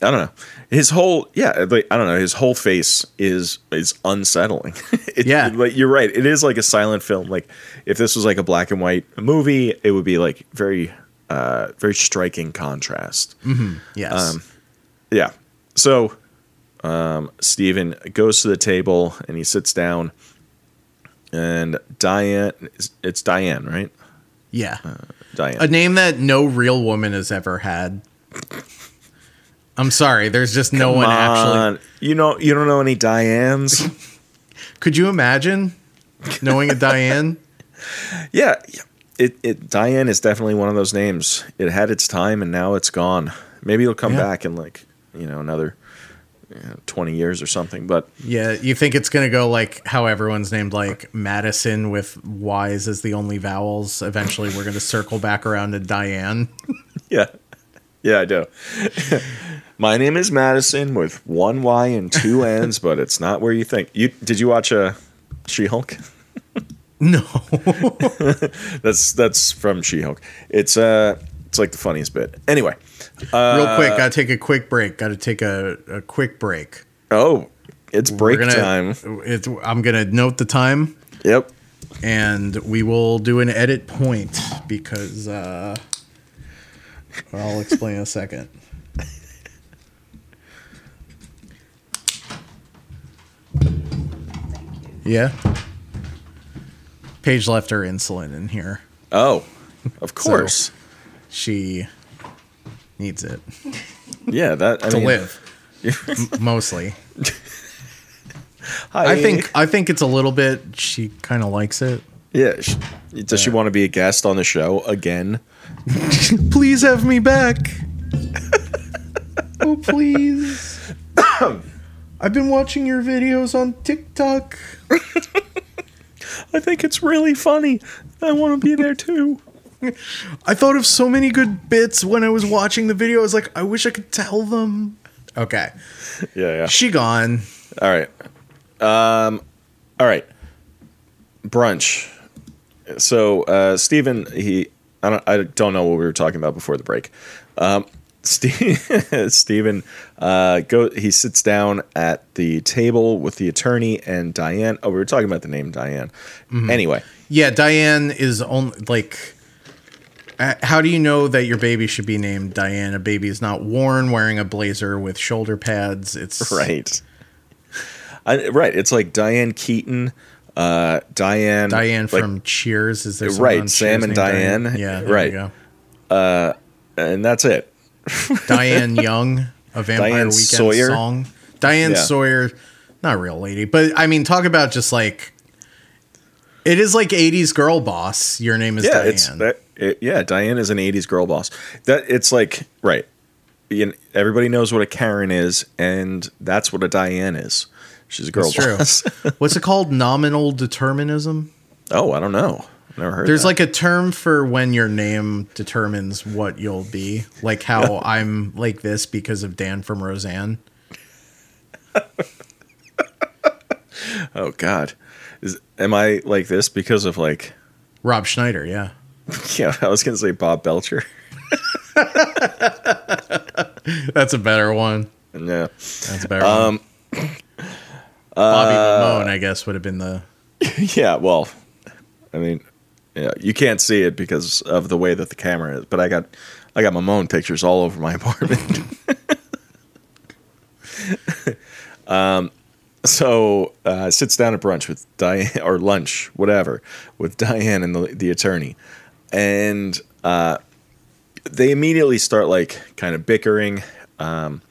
I don't know. His whole, yeah, like, I don't know. His whole face is is unsettling. it, yeah. Like, you're right. It is like a silent film. Like, if this was like a black and white movie, it would be like very, uh, very striking contrast. Mm-hmm. Yes. Um, yeah. So um, Stephen goes to the table and he sits down. And Diane, it's Diane, right? Yeah. Uh, Diane. A name that no real woman has ever had. I'm sorry, there's just no Come one on. actually. You know, you don't know any Dianes. Could you imagine knowing a Diane? Yeah, it, it Diane is definitely one of those names. It had its time and now it's gone. Maybe it'll come yeah. back in like, you know, another you know, twenty years or something. But yeah, you think it's going to go like how everyone's named like Madison with Y's as the only vowels. Eventually we're going to circle back around to Diane. Yeah. Yeah, I do. My name is Madison with one Y and two N's, but it's not where you think. You did you watch uh, She-Hulk? No, that's that's from She-Hulk. It's uh, it's like the funniest bit. Anyway, uh, real quick, gotta take a quick break. Gotta take a, a quick break. Oh, it's break gonna, time. It's, I'm gonna note the time. Yep, and we will do an edit point because uh, I'll explain in a second. Yeah. Paige left her insulin in here. Oh, of course. So she needs it. Yeah, that I to mean, live m- mostly. Hi. I think I think it's a little bit. She kind of likes it. Yeah. She, does yeah. she want to be a guest on the show again? Please have me back. Oh, please. I've been watching your videos on TikTok. I think it's really funny. I want to be there too. I thought of so many good bits when I was watching the video. I was like, I wish I could tell them. Okay. Yeah, yeah. She gone. All right. Um, all right. Brunch. So uh, Stephen, he, I don't, I don't know what we were talking about before the break. Um, Stephen uh, go. He sits down at the table with the attorney and Diane. Oh, we were talking about the name Diane. Mm-hmm. Anyway, yeah, Diane is only like. How do you know that your baby should be named Diane? A baby is not worn wearing a blazer with shoulder pads. It's right. I, right. It's like Diane Keaton. Uh, Diane. Diane like, from Cheers. Is there right? On Sam Cheers and Diane? Diane. Yeah. There right. You go. Uh, and that's it. Diane Young, a Vampire Diane Weekend Sawyer. Song. Diane yeah. Sawyer, not a real lady, but I mean, talk about just like it is like eighties girl boss. Your name is yeah, Diane. It's that, it, yeah, Diane is an eighties girl boss. That it's like right. You know, everybody knows what a Karen is, and that's what a Diane is. She's a girl that's boss. True. What's it called? Nominal determinism. Oh, I don't know. Never heard There's that. Like a term for when your name determines what you'll be, like how I'm like this because of Dan from Roseanne. Oh God, is am I like this because of like Rob Schneider? Yeah, yeah. I was gonna say Bob Belcher. That's a better one. Yeah, that's a better um, one. Bobby uh, Ramone, I guess, would have been the. Yeah, well, I mean. Yeah, you can't see it because of the way that the camera is, but I got I got Mamone pictures all over my apartment. um, so uh, sits down at brunch with Diane or lunch, whatever, with Diane and the, the attorney, and uh, they immediately start like kind of bickering. Um,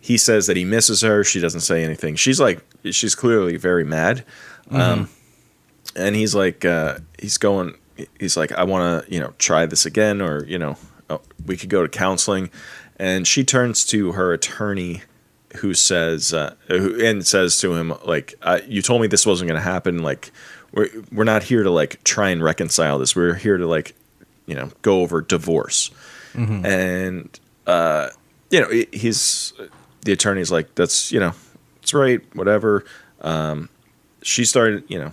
he says that he misses her. She doesn't say anything. She's like she's clearly very mad. Mm-hmm. Um, and he's like uh, he's going. He's like, I want to, you know, try this again, or, you know, oh, we could go to counseling. And she turns to her attorney, who says, uh, who, and says to him, like, uh, you told me this wasn't going to happen. Like, we're, we're not here to like try and reconcile this. We're here to like, you know, go over divorce. Mm-hmm. And, uh, you know, he's, the attorney's like, that's, you know, it's right, whatever. Um, she started, you know,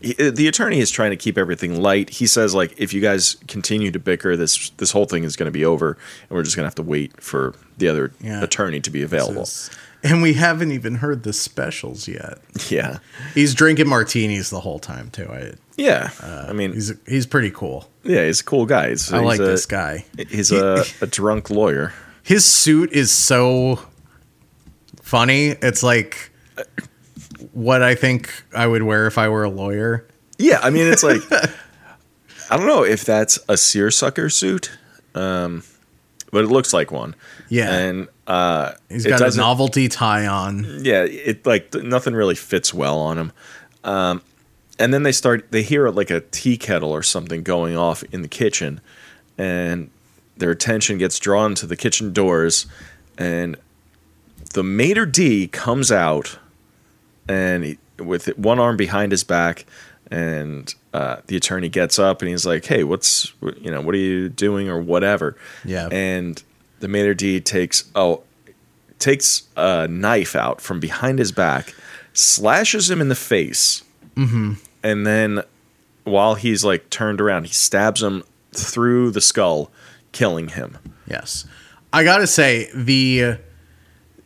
he, the attorney is trying to keep everything light. He says, like, if you guys continue to bicker, this, this whole thing is going to be over and we're just going to have to wait for the other yeah. attorney to be available. Is, and we haven't even heard the specials yet. Yeah. He's drinking martinis the whole time too. I, yeah. Uh, I mean, he's, he's pretty cool. Yeah. He's a cool guy. He's, I he's like a, this guy. He's a, a drunk lawyer. His suit is so funny. It's like what I think I would wear if I were a lawyer. Yeah. I mean, it's like, I don't know if that's a seersucker suit, um, but it looks like one. Yeah. And, uh, he's got a novelty tie on. Yeah. It like nothing really fits well on him. Um, and then they start, they hear like a tea kettle or something going off in the kitchen, and their attention gets drawn to the kitchen doors, and the maitre d' comes out, and he, with one arm behind his back, and uh, the attorney gets up and he's like, "Hey, what's you know what are you doing or whatever?" Yeah. And the maitre d' takes oh takes a knife out from behind his back, slashes him in the face, mm-hmm. and then while he's like turned around, he stabs him through the skull, killing him. Yes. I gotta say, the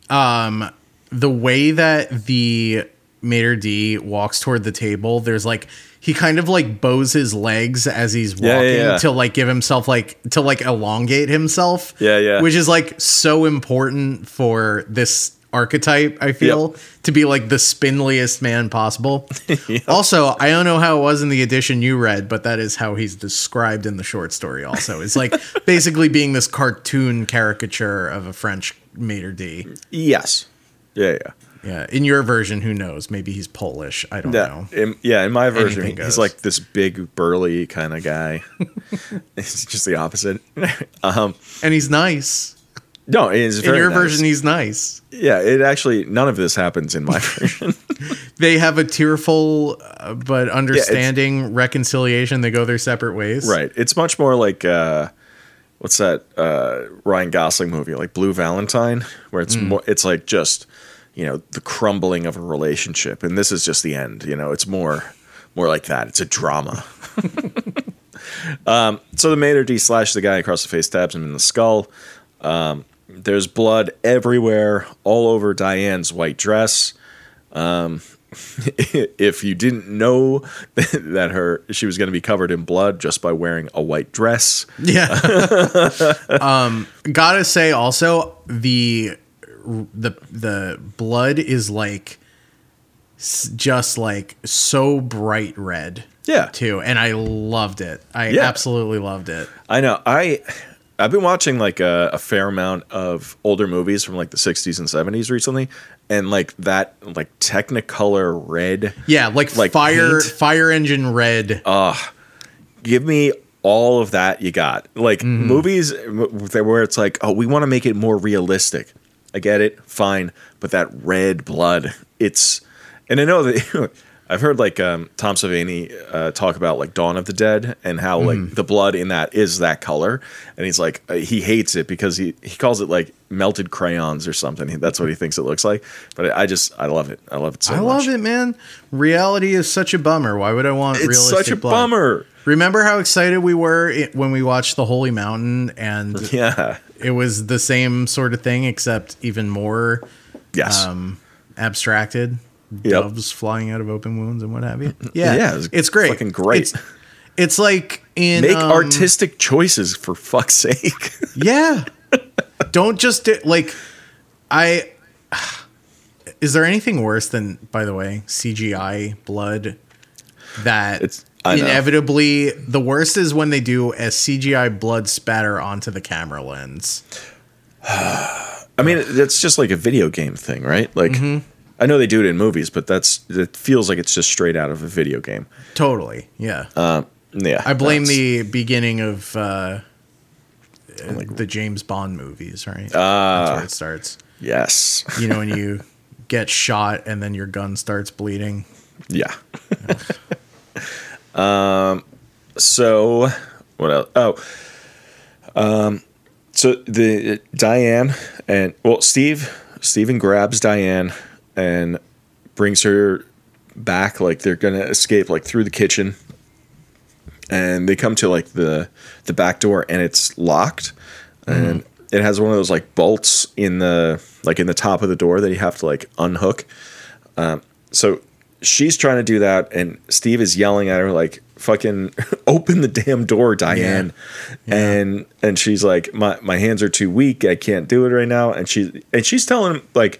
um the way that the maitre d' walks toward the table, there's like he kind of like bows his legs as he's walking yeah, yeah, yeah. to like give himself like to like elongate himself. Yeah, yeah. Which is like so important for this archetype, I feel, yep. to be like the spindliest man possible. Yep. Also, I don't know how it was in the edition you read, but that is how he's described in the short story also. It's like basically being this cartoon caricature of a French maitre d'. Yes. Yeah, yeah. Yeah. In your version, who knows? Maybe he's Polish. I don't yeah, know. In, yeah, in my version, Anything he's goes. Like this big, burly kind of guy. It's just the opposite. um, and he's nice. No, it's very in your nice. version, he's nice. Yeah, it actually none of this happens in my version. They have a tearful uh, but understanding yeah, reconciliation. They go their separate ways. Right. It's much more like uh, what's that uh, Ryan Gosling movie, like Blue Valentine, where it's mm. more. It's like just you know the crumbling of a relationship, and this is just the end. You know, it's more more like that. It's a drama. um, so the maitre d' slashes the guy across the face, stabs him in the skull. Um, There's blood everywhere, all over Diane's white dress. Um, if you didn't know that her she was going to be covered in blood just by wearing a white dress. Yeah. um, gotta say also, the the the blood is like just like so bright red. Yeah. Too, and I loved it. I yeah. absolutely loved it. I know. I. I've been watching like a, a fair amount of older movies from like the sixties and seventies recently, and like that like Technicolor red. Yeah, like, like fire paint. Fire engine red. Uh, give me all of that you got. Like mm. movies where it's like, oh, we want to make it more realistic. I get it, fine, but that red blood, it's and I know that I've heard like um, Tom Savini uh, talk about like Dawn of the Dead and how like mm. the blood in that is that color. And he's like, uh, he hates it because he, he calls it like melted crayons or something. That's what he thinks it looks like. But I just, I love it. I love it so I much. I love it, man. Reality is such a bummer. Why would I want it's realistic It's such a blood? Bummer. Remember how excited we were when we watched The Holy Mountain, and yeah. it was the same sort of thing, except even more yes. um, abstracted. Doves yep. flying out of open wounds and what have you. Yeah, yeah it's, it's great. Fucking great. It's, it's like in make um, artistic choices for fuck's sake. yeah, don't just do, like I. Is there anything worse than, by the way, C G I blood? That it's, inevitably the worst is when they do a C G I blood spatter onto the camera lens. I mean, that's just like a video game thing, right? Like. Mm-hmm. I know they do it in movies, but that's it feels like it's just straight out of a video game. Totally, yeah. Uh, yeah. I blame the beginning of uh, like, the James Bond movies, right? Uh, that's where it starts. Yes. You know, when you get shot and then your gun starts bleeding. Yeah. um. So what else? Oh. Um. So the Diane and well, Steve. Stephen grabs Diane and brings her back. Like they're gonna escape, like through the kitchen. And they come to like the the back door, and it's locked, and mm. it has one of those like bolts in the like in the top of the door that you have to like unhook. Um, so she's trying to do that, and Steve is yelling at her like, "Fucking open the damn door, Diane!" Yeah. Yeah. And and she's like, "My my hands are too weak. I can't do it right now." And she and she's telling him like,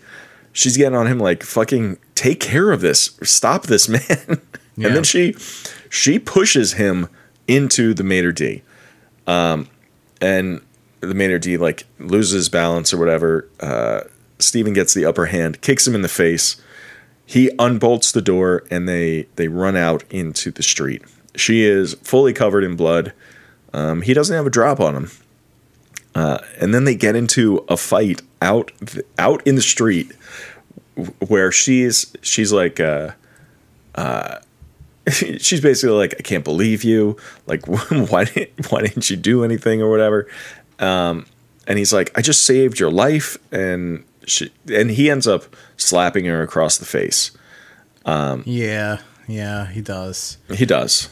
she's getting on him like, "Fucking take care of this. Stop this, man." Yeah. And then she she pushes him into the maitre d', um, and the maitre d' like loses balance or whatever. Uh, Stephen gets the upper hand, kicks him in the face. He unbolts the door, and they they run out into the street. She is fully covered in blood. Um, he doesn't have a drop on him, uh, and then they get into a fight out out in the street, where she's she's like. Uh, uh, She's basically like, I can't believe you. Like, why didn't why didn't you do anything or whatever? Um, and he's like, I just saved your life. And she and he ends up slapping her across the face. Um, yeah, yeah, he does. He does.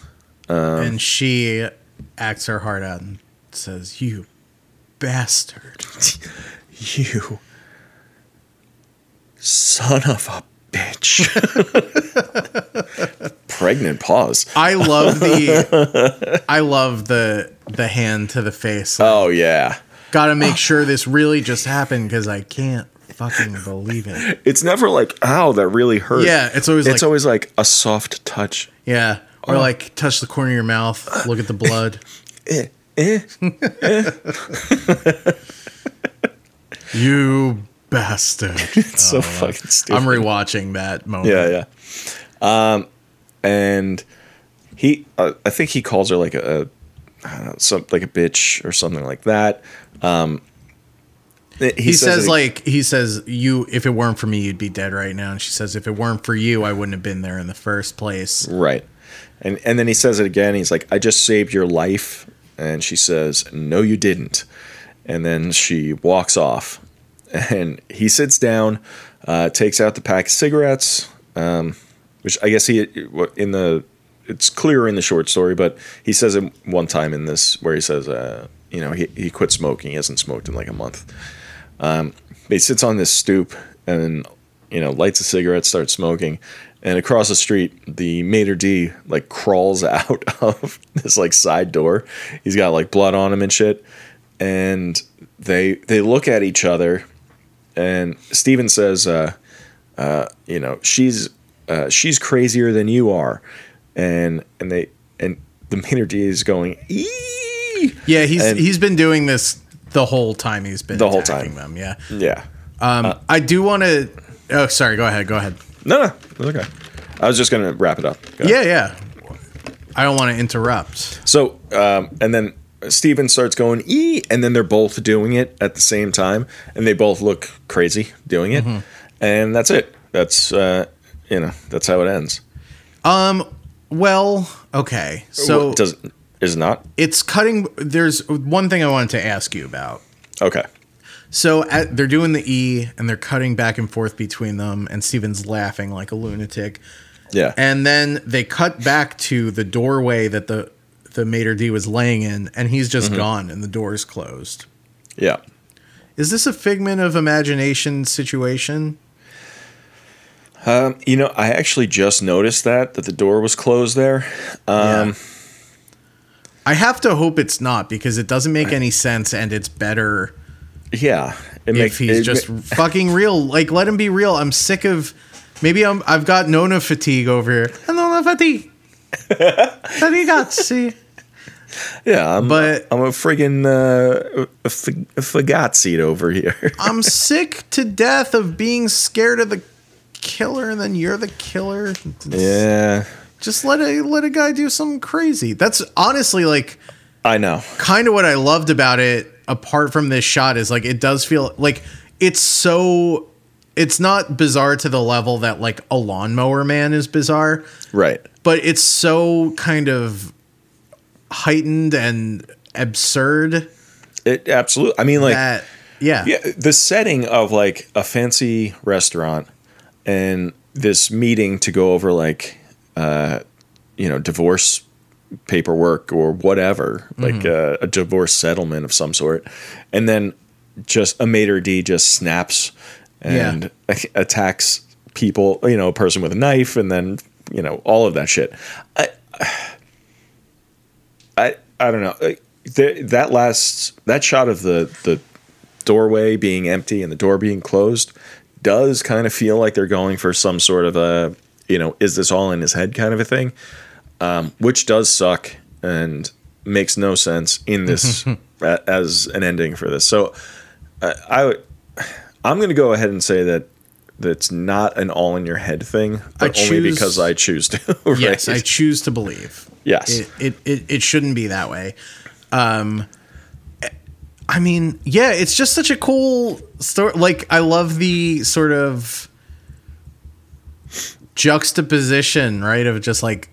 Um, and she acts her heart out and says, "You bastard! You son of a bitch!" Pregnant pause. I love the, I love the the hand to the face. Like, oh yeah, gotta make sure this really just happened because I can't fucking believe it. It's never like, ow, that really hurt. Yeah, it's always it's like, always like a soft touch. Yeah, or oh. like touch the corner of your mouth, look at the blood. Eh, eh, eh. You bastard! It's so oh, fucking stupid. I'm rewatching that moment. Yeah, yeah. Um. And he, uh, I think he calls her like a, a I don't know, some like a bitch or something like that. Um, he, he says, says like, he says, you, if it weren't for me, you'd be dead right now. And she says, if it weren't for you, I wouldn't have been there in the first place. Right. And, and then he says it again. He's like, I just saved your life. And she says, no, you didn't. And then she walks off, and he sits down, uh, takes out the pack of cigarettes. Um, Which I guess he in the it's clearer in the short story, but he says it one time in this where he says, uh, you know, he, he quit smoking. He hasn't smoked in like a month. Um, but he sits on this stoop and, you know, lights a cigarette, starts smoking. And across the street, the maitre d' like crawls out of this like side door. He's got like blood on him and shit. And they they look at each other. And Stephen says, uh, uh, you know, she's. Uh, she's crazier than you are, and and they and the maitre d' is going. Eee! Yeah, he's and he's been doing this the whole time. He's been the whole time. Them, yeah, yeah. Um, uh, I do want to. Oh, sorry. Go ahead. Go ahead. No, no, it's okay. I was just gonna wrap it up. Go yeah, ahead. yeah. I don't want to interrupt. So, um, and then Stephen starts going ee, and then they're both doing it at the same time, and they both look crazy doing it, mm-hmm. and that's it. That's. Uh, You know, that's how it ends. Um. Well, okay. So well, does is it not? It's cutting. There's one thing I wanted to ask you about. Okay. So at, they're doing the E, and they're cutting back and forth between them, and Stephen's laughing like a lunatic. Yeah. And then they cut back to the doorway that the the maitre d' was laying in, and he's just mm-hmm. gone, and the door's closed. Yeah. Is this a figment of imagination situation? Um, you know, I actually just noticed that, that the door was closed there. Um, yeah. I have to hope it's not, because it doesn't make any sense, and it's better. Yeah. It makes, if he's it, just it, fucking real, like, let him be real. I'm sick of, maybe I'm, I've got Nona fatigue over here. Nona fatigue. Fatigue got see. Yeah, I'm, but I'm a friggin' uh, a f- a forgot seat over here. I'm sick to death of being scared of the killer, and then you're the killer. It's, yeah, just let a let a guy do something crazy. That's honestly like I know kind of what I loved about it. Apart from this shot, is like it does feel like it's so it's not bizarre to the level that like a Lawnmower Man is bizarre. Right. But it's so kind of heightened and absurd. It absolutely. I mean, like, that, yeah, yeah. The setting of like a fancy restaurant and this meeting to go over like, uh, you know, divorce paperwork or whatever, mm-hmm. like uh, a divorce settlement of some sort. And then just a maitre d' just snaps and yeah. attacks people, you know, a person with a knife and then, you know, all of that shit. I, I, I don't know. Like, Th- that last that shot of the, the doorway being empty and the door being closed does kind of feel like they're going for some sort of a, you know, is this all in his head kind of a thing, um, which does suck and makes no sense in this a- as an ending for this. So uh, I w- I'm going to go ahead and say that that's not an all in your head thing, but I choose, only because I choose to. Right? Yes, I choose to believe. Yes, it it, it, it shouldn't be that way. Um, I mean, yeah, it's just such a cool story. Like, I love the sort of juxtaposition, right? Of just like,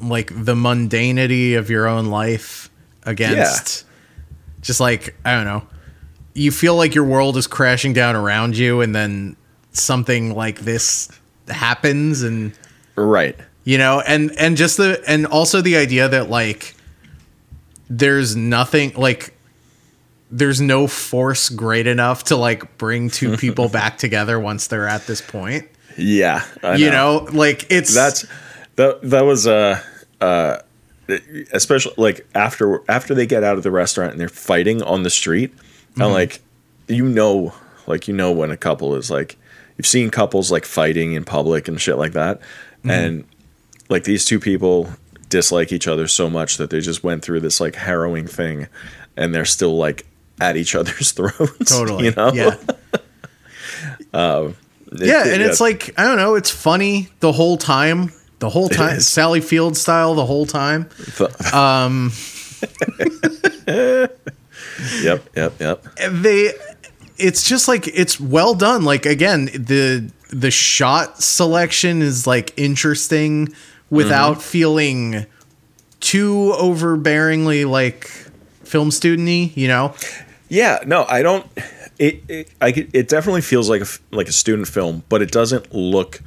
like the mundanity of your own life against yeah. just like, I don't know, you feel like your world is crashing down around you and then something like this happens and right. You know, and, and just the, and also the idea that like, there's nothing like there's no force great enough to like bring two people back together once they're at this point. Yeah. I you know. know, like it's that's that, that was uh, uh, especially like after after they get out of the restaurant and they're fighting on the street. Mm-hmm. And like, you know, like, you know, when a couple is like you've seen couples like fighting in public and shit like that. Mm-hmm. And like these two people dislike each other so much that they just went through this like harrowing thing and they're still like at each other's throats. Totally. You know? Yeah. um, it, yeah. And yeah. it's like, I don't know. It's funny the whole time, the whole time, Sally Field style, the whole time. Um, yep. Yep. Yep. They, it's just like, it's well done. Like, again, the, the shot selection is like interesting without mm-hmm. feeling too overbearingly like film student-y, you know? Yeah, no, I don't. It it, I, it definitely feels like a, like a student film, but it doesn't look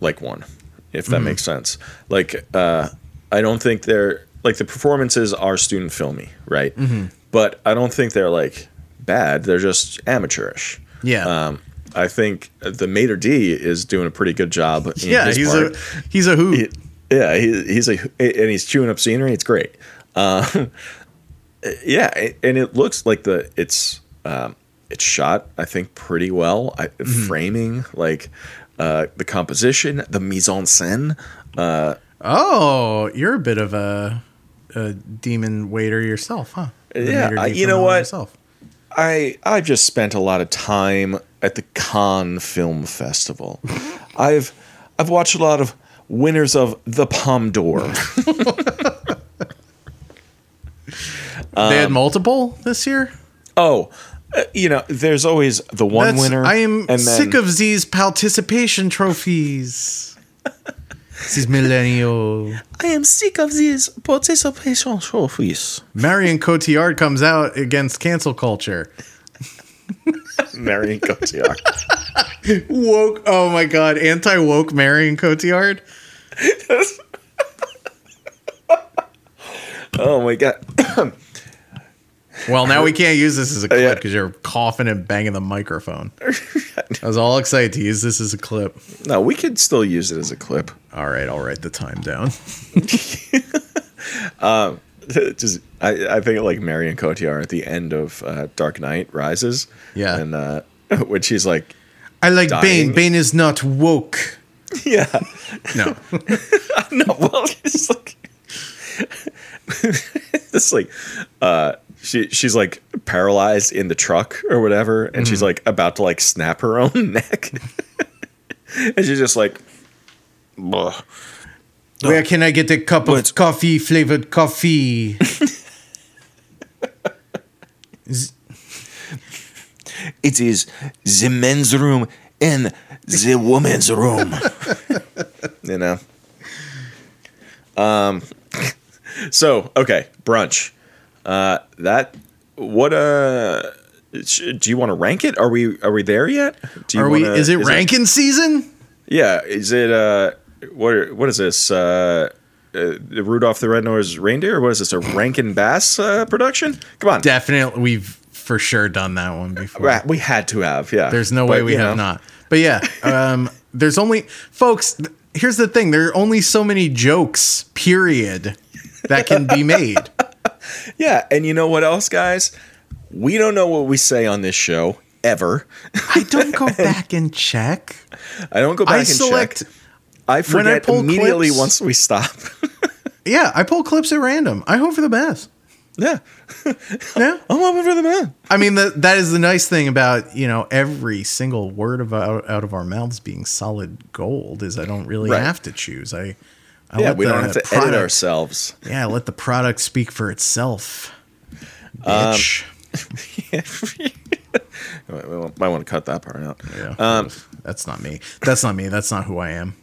like one, if that mm-hmm. makes sense. Like, uh, I don't think they're like the performances are student filmy, right? Mm-hmm. But I don't think they're like bad. They're just amateurish. Yeah. Um, I think the maitre d' is doing a pretty good job. In yeah, his he's part. a he's a hoot. He, yeah, he, he's a and he's chewing up scenery. It's great. Uh, yeah, and it looks like the it's um, it's shot, I think, pretty well. I, mm-hmm. Framing, like uh, the composition, the mise en scène. Uh, oh, you're a bit of a, a demon waiter yourself, huh? The yeah, I, you know what? Yourself. I I've just spent a lot of time at the Cannes Film Festival. I've I've watched a lot of winners of the Palme d'Or. um, they had multiple this year? Oh, uh, you know, there's always the one That's, winner. I am and sick then, of these participation trophies. This is millennial. I am sick of these participation trophies. Marion Cotillard comes out against cancel culture. Marion Cotillard. Woke. Oh my God. Anti-woke Marion Cotillard. Oh my God. Well, now we can't use this as a clip because yeah. you're coughing and banging the microphone. I was all excited to use this as a clip. No, we could still use it as a clip. All right, I'll write the time down. um, just, I, I think like Marion Cotillard at the end of uh, Dark Knight Rises. Yeah, and uh, when she's like, I like dying. Bane. Bane is not woke. Yeah. No. No. Well, it's like it's like. Uh, She she's like paralyzed in the truck or whatever, and mm. she's like about to like snap her own neck, and she's just like, bleh. Where can I get a cup what? of coffee flavored coffee? Z- It is the men's room and the woman's room. You know? Um. So, okay, brunch. Uh, that, what, uh, do you want to rank it? Are we, are we there yet? Do you are wanna, we, is it is ranking it, season? Yeah. Is it, uh, what, what is this? Uh, uh Rudolph the Red-Nosed Reindeer? What is this? A Rankin Bass, uh, production? Come on. Definitely. We've for sure done that one before. We had to have, yeah. There's no but, way we have know. not. But yeah, um, there's only, folks, here's the thing. There are only so many jokes, period, that can be made. Yeah, and you know what else, guys? We don't know what we say on this show ever. I don't go back and check. I don't go back I and select, check. I forget I immediately clips, once we stop. Yeah, I pull clips at random. I hope for the best. Yeah. Yeah, I'm hoping for the best. I mean, the, that is the nice thing about, you know, every single word of out, out of our mouths being solid gold is I don't really right. have to choose. I. I yeah, we the, don't have to product, edit ourselves. Yeah, let the product speak for itself. Bitch. Um, might want to cut that part out. Yeah, um, that's not me. That's not me. That's not who I am.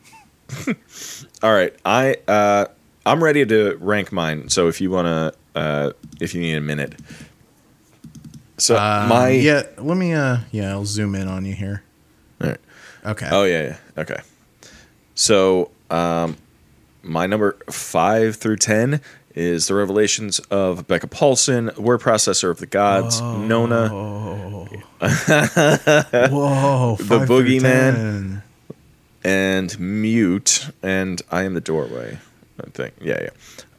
All right, I uh, I'm ready to rank mine. So if you wanna, uh, if you need a minute. So uh, my yeah, let me uh yeah, I'll zoom in on you here. All right. Okay. Oh yeah. yeah. Okay. So um. My number five through ten is The Revelations of Becca Paulson, Word Processor of the Gods, Whoa. Nona, Whoa. The Boogeyman, and Mute, and I Am the Doorway. I think, yeah, yeah.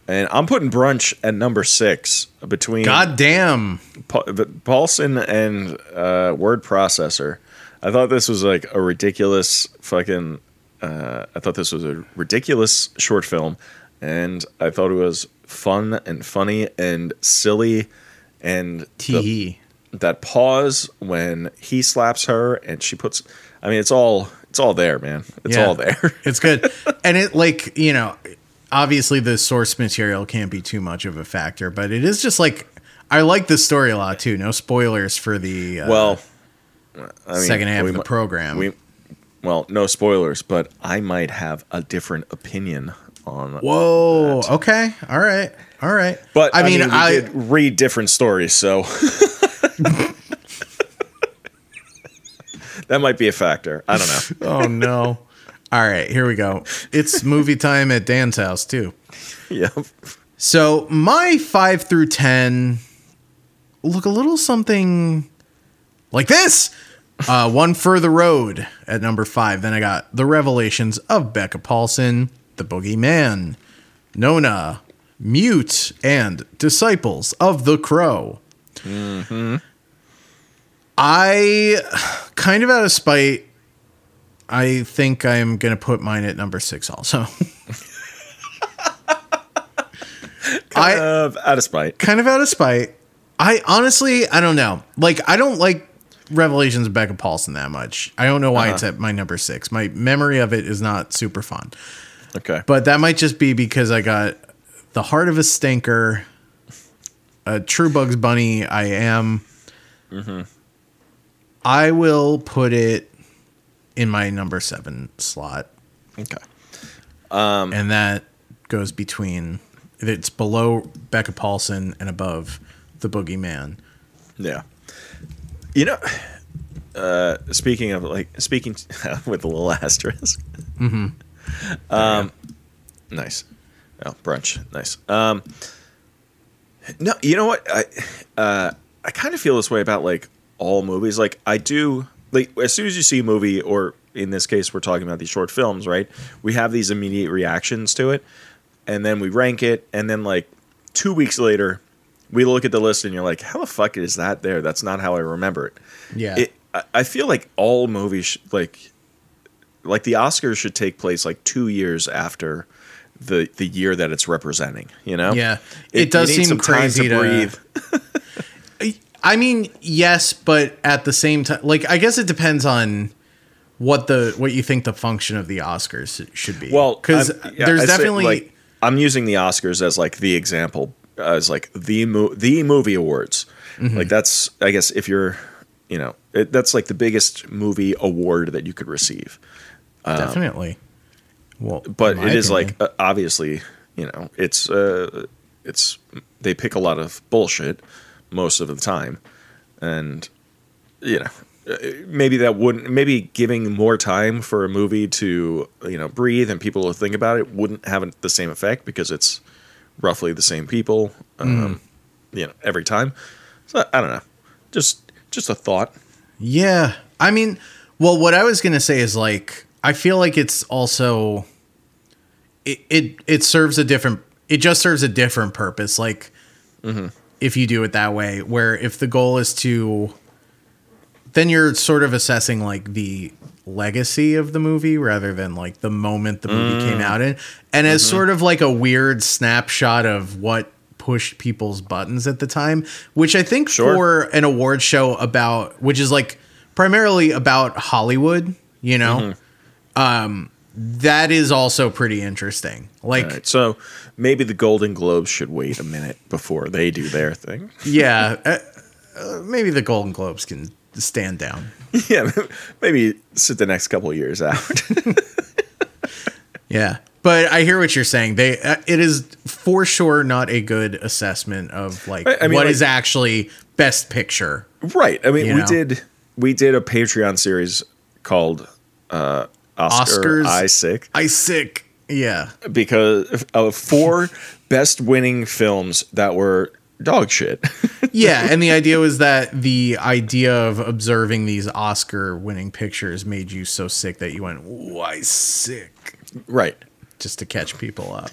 And I'm putting Brunch at number six between goddamn pa- Paulson and uh, Word Processor. I thought this was like a ridiculous fucking. Uh, I thought this was a ridiculous short film, and I thought it was fun and funny and silly. And the, that pause when he slaps her and she puts, I mean, it's all, it's all there, man. It's yeah, all there. It's good. And it like, you know, obviously the source material can't be too much of a factor, but it is just like, I like this story a lot too. No spoilers for the, uh, well, I mean, second half we, of the program. We, Well, no spoilers, but I might have a different opinion on. Whoa. That. Okay. All right. All right. But I, I mean, mean we I did read different stories, so that might be a factor. I don't know. Oh no. All right. Here we go. It's movie time at Dan's house too. Yep. So my five through ten look a little something like this. Uh, One Further Road at number five. Then I got The Revelations of Becca Paulson, The Boogeyman, Nona, Mute, and Disciples of the Crow. Mm-hmm. I, kind of out of spite, I think I'm going to put mine at number six also. kind I, of out of spite. Kind of out of spite. I honestly, I don't know. Like, I don't like Revelations of Becca Paulson that much. I don't know why uh-huh. it's at my number six. My memory of it is not super fond. Okay. But that might just be because I got The Heart of a Stinker, a True Bugs Bunny, I Am. Mm-hmm. I will put it in my number seven slot. Okay. Um, and that goes between, it's below Becca Paulson and above The Boogeyman. Yeah. You know, uh, speaking of like speaking to, with a little asterisk. Mm-hmm. Um, yeah. Nice. Oh, Brunch. Nice. Um, no, you know what? I uh, I kind of feel this way about like all movies. Like I do. Like as soon as you see a movie, or in this case, we're talking about these short films, right? We have these immediate reactions to it, and then we rank it, and then like two weeks later. We look at the list and you're like, how the fuck is that there? That's not how I remember it. Yeah. It, I, I feel like all movies, sh- like like the Oscars should take place like two years after the the year that it's representing, you know? Yeah. It, it does seem crazy to breathe. To, I mean, yes, but at the same time, like, I guess it depends on what the what you think the function of the Oscars should be. Well, because yeah, there's I definitely... Say, like, I'm using the Oscars as like the example. Uh, it's like the mo- the movie awards, mm-hmm. like that's I guess if you're you know, it, that's like the biggest movie award that you could receive. Um, Definitely. Well, but it is opinion. like, uh, obviously, you know, it's, uh, it's, they pick a lot of bullshit most of the time. And, you know, maybe that wouldn't, maybe giving more time for a movie to, you know, breathe and people to think about it wouldn't have the same effect because it's roughly the same people, um, mm. you know, every time. So I don't know. Just, just a thought. Yeah. I mean, well, what I was going to say is like, I feel like it's also, it, it, it serves a different, it just serves a different purpose. Like, mm-hmm. if you do it that way, where if the goal is to, then you're sort of assessing like the legacy of the movie rather than like the moment the movie mm. came out in. And mm-hmm. as sort of like a weird snapshot of what pushed people's buttons at the time, which I think sure. for an award show about, which is like primarily about Hollywood, you know, mm-hmm. um, that is also pretty interesting. Like, right, so maybe the Golden Globes should wait a minute before they do their thing. yeah. Uh, uh, maybe the Golden Globes can stand down. Yeah. Maybe sit the next couple of years out. yeah. But I hear what you're saying. They, uh, it is for sure not a good assessment of like I mean, what like, is actually best picture. Right. I mean, we know? did, we did a Patreon series called, uh, Oscar, Oscars, I sick, I sick, yeah, because of four best winning films that were dog shit. yeah, and the idea was that the idea of observing these Oscar winning pictures made you so sick that you went, "Ooh, I sick," right? Just to catch people up.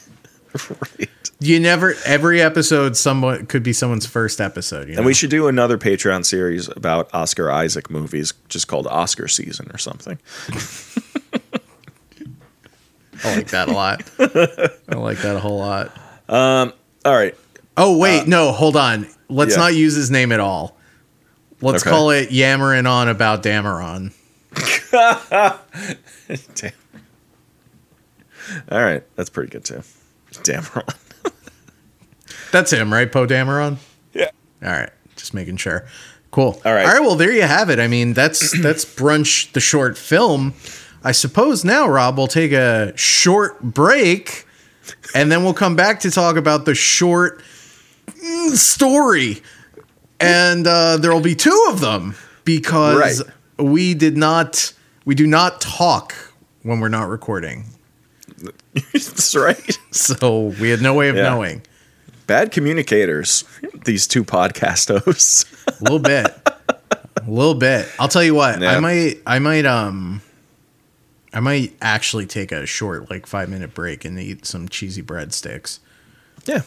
right. You never. Every episode, someone could be someone's first episode. You know? And we should do another Patreon series about Oscar Isaac movies, just called Oscar Season or something. I like that a lot. I like that a whole lot. Um, all right. Oh, wait. Uh, no, hold on. Let's yeah. not use his name at all. Let's okay. call it Yammering On About Dameron. Damn. All right. That's pretty good, too. Dameron. That's him, right? Poe Dameron? Yeah. All right. Just making sure. Cool. All right. All right. Well, there you have it. I mean, that's that's Brunch, the short film. I suppose now, Rob, we'll take a short break, and then we'll come back to talk about the short story. And uh, there will be two of them because right. we did not, we do not talk when we're not recording. That's right. So we had no way of yeah. knowing. Bad communicators, these two podcast hosts. A little bit, a little bit. I'll tell you what. Yeah. I might, I might, um. I might actually take a short, like, five-minute break and eat some cheesy breadsticks. Yeah,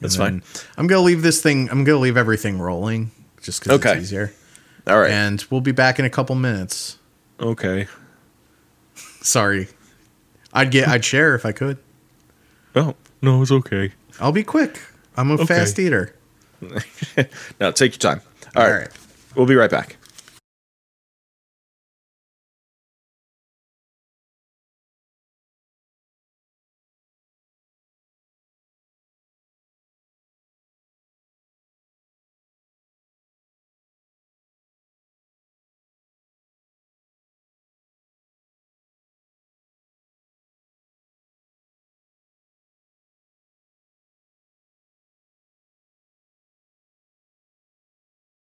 that's fine. I'm going to leave this thing, I'm going to leave everything rolling just because okay. it's easier. All right. And we'll be back in a couple minutes. Okay. Sorry. I'd get, I'd share if I could. Oh, no, it's okay. I'll be quick. I'm a okay. fast eater. No, take your time. All, All right. right. We'll be right back.